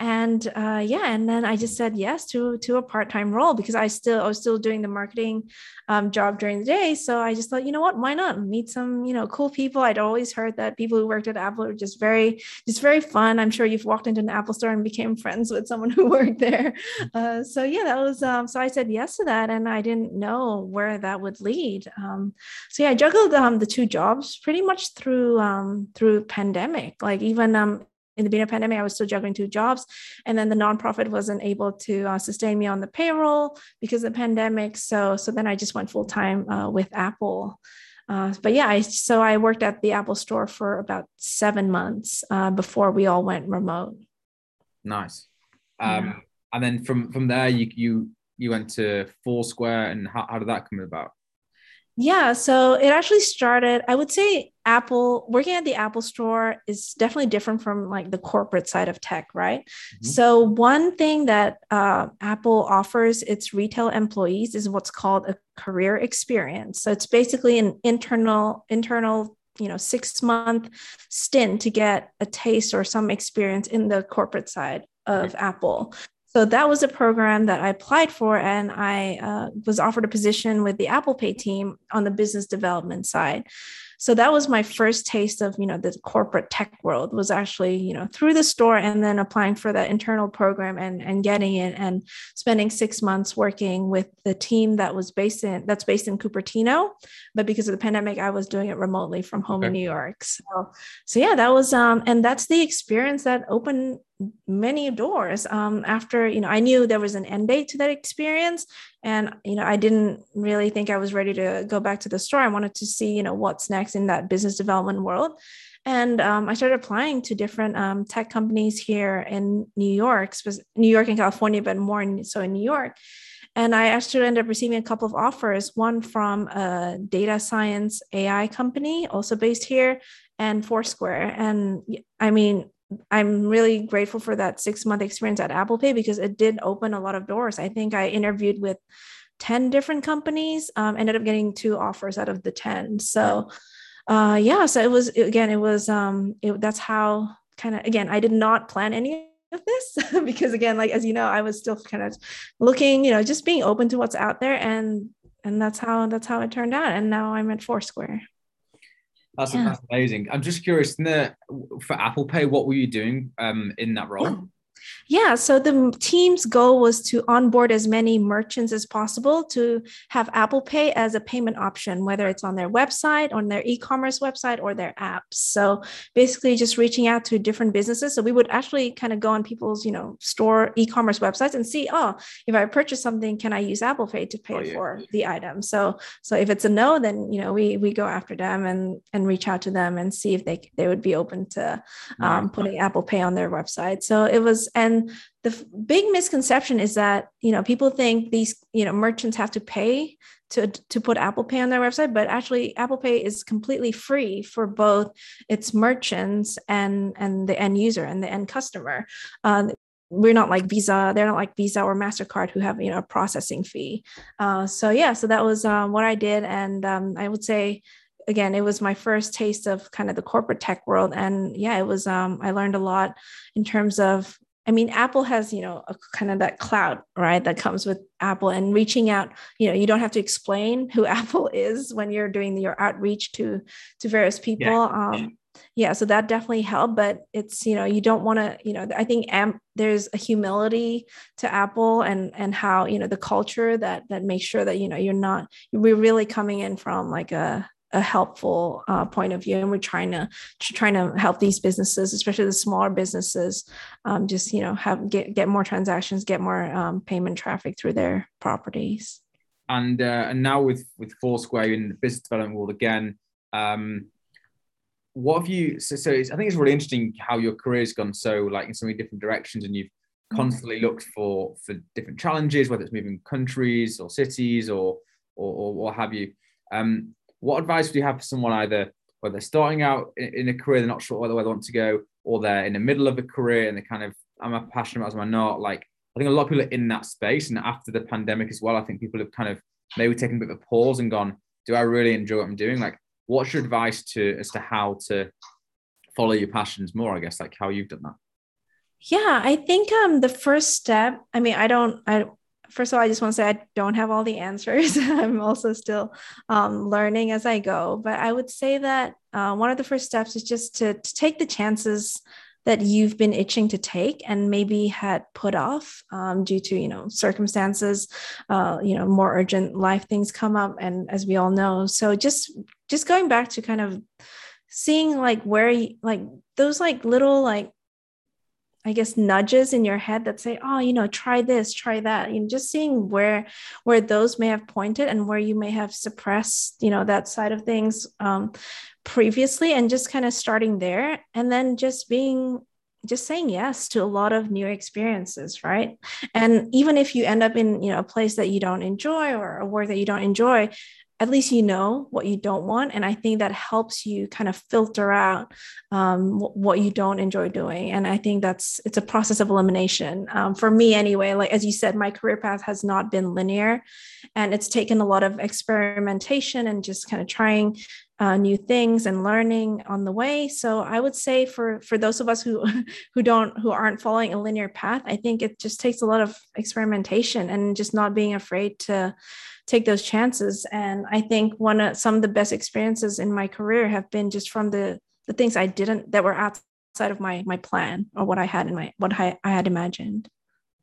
And uh, yeah, and then I just said yes to to a part-time role, because I still I was still doing the marketing um, job during the day. So I just thought, you know what, why not meet some you know cool people? I'd always heard that people who worked at Apple were just very just very fun. I'm sure you've walked into an Apple store and became friends with someone who worked there. Uh, so yeah, that was um, so I said yes to that, and I didn't know where that would lead. Um, so yeah, I juggled um, the two jobs pretty much through um, through pandemic, like even um. in the beginning of the pandemic, I was still juggling two jobs. And then the nonprofit wasn't able to uh, sustain me on the payroll because of the pandemic. So, so then I just went full time uh, with Apple. Uh, but yeah, I, so I worked at the Apple store for about seven months uh, before we all went remote. Nice. Um, yeah. And then from, from there, you, you, you went to Foursquare, and how, how did that come about? Yeah, so it actually started, I would say Apple, working at the Apple store is definitely different from like the corporate side of tech, right? Mm-hmm. So one thing that uh, Apple offers its retail employees is what's called a career experience. So it's basically an internal, internal, you know, six month stint to get a taste or some experience in the corporate side of mm-hmm. Apple. So that was a program that I applied for, and I uh, was offered a position with the Apple Pay team on the business development side. So that was my first taste of, you know, the corporate tech world, was actually, you know, through the store and then applying for that internal program and, and getting it and spending six months working with the team that was based in, that's based in Cupertino. But because of the pandemic, I was doing it remotely from home okay. in New York. So, so yeah, that was, um, and that's the experience that opened many doors. Um, after, you know, I knew there was an end date to that experience. And, you know, I didn't really think I was ready to go back to the store. I wanted to see, you know, what's next in that business development world. And um, I started applying to different um, tech companies here in New York, New York and California, but more in, so in New York. And I actually ended up receiving a couple of offers, one from a data science A I company, also based here, and Foursquare. And I mean, I'm really grateful for that six month experience at Apple Pay because it did open a lot of doors. I think I interviewed with ten different companies, um, ended up getting two offers out of the ten. So uh, yeah, so it was, again, it was, um, it, that's how kind of, again, I did not plan any of this because again, like, as you know, I was still kind of looking, you know, just being open to what's out there. And, and that's how, that's how it turned out. And now I'm at Foursquare. That's, yeah. that's amazing. I'm just curious, the, for Apple Pay, what were you doing um, in that role? Yeah, so the team's goal was to onboard as many merchants as possible to have Apple Pay as a payment option, whether it's on their website, on their e-commerce website, or their apps. So basically just reaching out to different businesses. So we would actually kind of go on people's, you know, store e-commerce websites and see, oh, if I purchase something, can I use Apple Pay to pay oh, yeah. for the item? So so if it's a no, then, you know, we we go after them and, and reach out to them and see if they, they would be open to um, putting Apple Pay on their website. So it was... And the f- big misconception is that, you know, people think these, you know, merchants have to pay to, to put Apple Pay on their website, but actually Apple Pay is completely free for both its merchants and, and the end user and the end customer. Uh, we're not like Visa, they're not like Visa or MasterCard who have, you know, a processing fee. Uh, so yeah, so that was uh, what I did. And um, I would say, again, it was my first taste of kind of the corporate tech world. And yeah, it was, um, I learned a lot in terms of, I mean, Apple has, you know, a kind of that clout, right, that comes with Apple and reaching out. You know, you don't have to explain who Apple is when you're doing your outreach to to various people. Yeah, um, yeah so that definitely helped. But it's, you know, you don't want to, you know, I think am, there's a humility to Apple and and how, you know, the culture that that makes sure that, you know, you're not, we're really coming in from like a, a helpful uh, point of view. And we're trying to, trying to help these businesses, especially the smaller businesses, um, just, you know, have, get, get more transactions, get more um, payment traffic through their properties. And, uh, and now with, with Foursquare in the business development world again, um, what have you, so, so it's, I think it's really interesting how your career has gone. So like in so many different directions, and you've constantly looked for, for different challenges, whether it's moving countries or cities or, or, or what have you. Um, What advice would you have for someone either where they're starting out in a career, they're not sure whether they want to go, or they're in the middle of a career and they're kind of, am I passionate about it, am I not? Like, I think a lot of people are in that space. And after the pandemic as well, I think people have kind of maybe taken a bit of a pause and gone, do I really enjoy what I'm doing? Like, what's your advice to as to how to follow your passions more, I guess, like how you've done that? Yeah, I think um, the first step, I mean, I don't, I don't, first of all, I just want to say I don't have all the answers. I'm also still um, learning as I go. But I would say that uh, one of the first steps is just to, to take the chances that you've been itching to take and maybe had put off um, due to, you know, circumstances, uh, you know, more urgent life things come up. And as we all know, so just just going back to kind of seeing like where, you, like those like little like I guess, nudges in your head that say, oh, you know, try this, try that. You know, just seeing where, where those may have pointed and where you may have suppressed, you know, that side of things um, previously, and just kind of starting there. And then just being, just saying yes to a lot of new experiences, right? And even if you end up in, you know, a place that you don't enjoy or a work that you don't enjoy, at least you know what you don't want. And I think that helps you kind of filter out um, what you don't enjoy doing. And I think that's, it's a process of elimination. Um, for me anyway, like, as you said, my career path has not been linear, and it's taken a lot of experimentation and just kind of trying Uh, new things and learning on the way. So I would say for for those of us who who don't who aren't following a linear path, I think it just takes a lot of experimentation and just not being afraid to take those chances. And I think one of some of the best experiences in my career have been just from the the things I didn't that were outside of my my plan or what I had in my what I, I had imagined.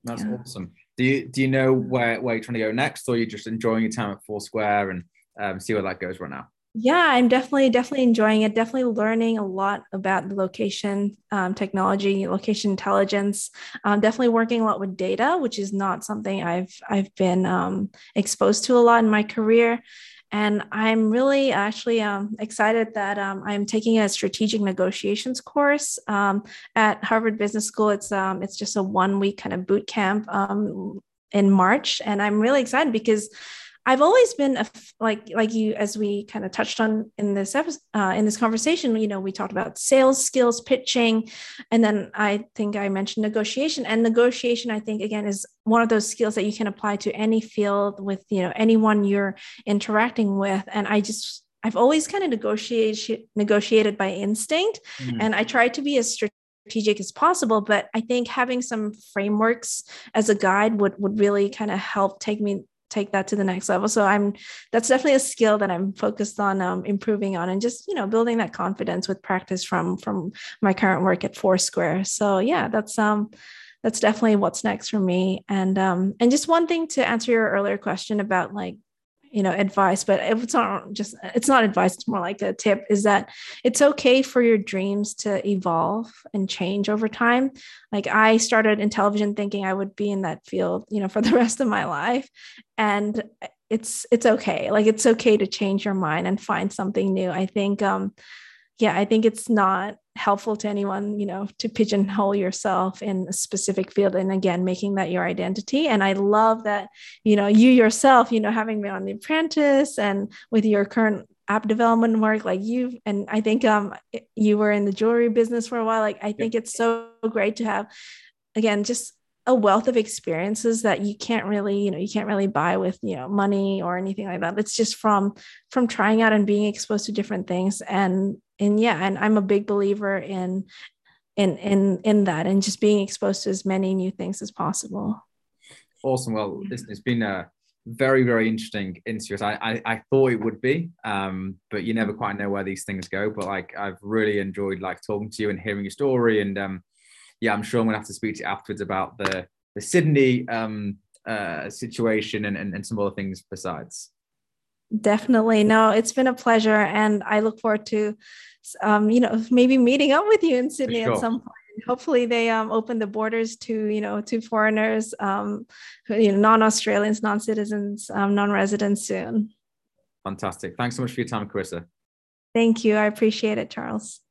That's yeah. awesome. Do you do you know where where you're trying to go next, or are you just enjoying your time at Foursquare and um, see where that goes right now? Yeah, I'm definitely, definitely enjoying it. Definitely learning a lot about the location um, technology, location intelligence. Um, definitely working a lot with data, which is not something I've I've been um, exposed to a lot in my career. And I'm really actually um, excited that um, I'm taking a strategic negotiations course um, at Harvard Business School. It's um, it's just a one week kind of boot camp um, in March, and I'm really excited because I've always been a, like like you, as we kind of touched on in this episode, uh, in this conversation, you know, we talked about sales skills, pitching, and then I think I mentioned negotiation. And negotiation, I think, again, is one of those skills that you can apply to any field with, you know, anyone you're interacting with. And I just, I've always kind of negotiated negotiated by instinct, mm-hmm. and I try to be as strategic strategic as possible, but I think having some frameworks as a guide would would really kind of help take me take that to the next level. So I'm, that's definitely a skill that I'm focused on um, improving on, and just, you know, building that confidence with practice from, from my current work at Foursquare. So yeah, that's, um, that's definitely what's next for me. And, um, and just one thing to answer your earlier question about, like, you know, advice, but it's not just, it's not advice, it's more like a tip, is that it's okay for your dreams to evolve and change over time. Like, I started in television thinking I would be in that field, you know, for the rest of my life. And it's, it's okay. Like, it's okay to change your mind and find something new. I think, um, yeah, I think it's not helpful to anyone, you know, to pigeonhole yourself in a specific field. And again, making that your identity. And I love that, you know, you yourself, you know, having been on The Apprentice and with your current app development work, like you, and I think um, you were in the jewelry business for a while. Like, I think yeah. it's so great to have, again, just a wealth of experiences that you can't really, you know, you can't really buy with, you know, money or anything like that. It's just from, from trying out and being exposed to different things. And, and yeah, and I'm a big believer in, in, in, in that, and just being exposed to as many new things as possible. Awesome. Well, listen, it's been a very, very interesting interview. I, I, I thought it would be, um, but you never quite know where these things go, but like, I've really enjoyed like talking to you and hearing your story. And, um, yeah, I'm sure I'm gonna have to speak to you afterwards about the the Sydney um, uh, situation and, and and some other things besides. Definitely. No, it's been a pleasure, and I look forward to, um, you know, maybe meeting up with you in Sydney sure. at some point. Hopefully, they um, open the borders to, you know, to foreigners, um, you know, non-Australians, non-citizens, um, non-residents soon. Fantastic. Thanks so much for your time, Carissa. Thank you. I appreciate it, Charles.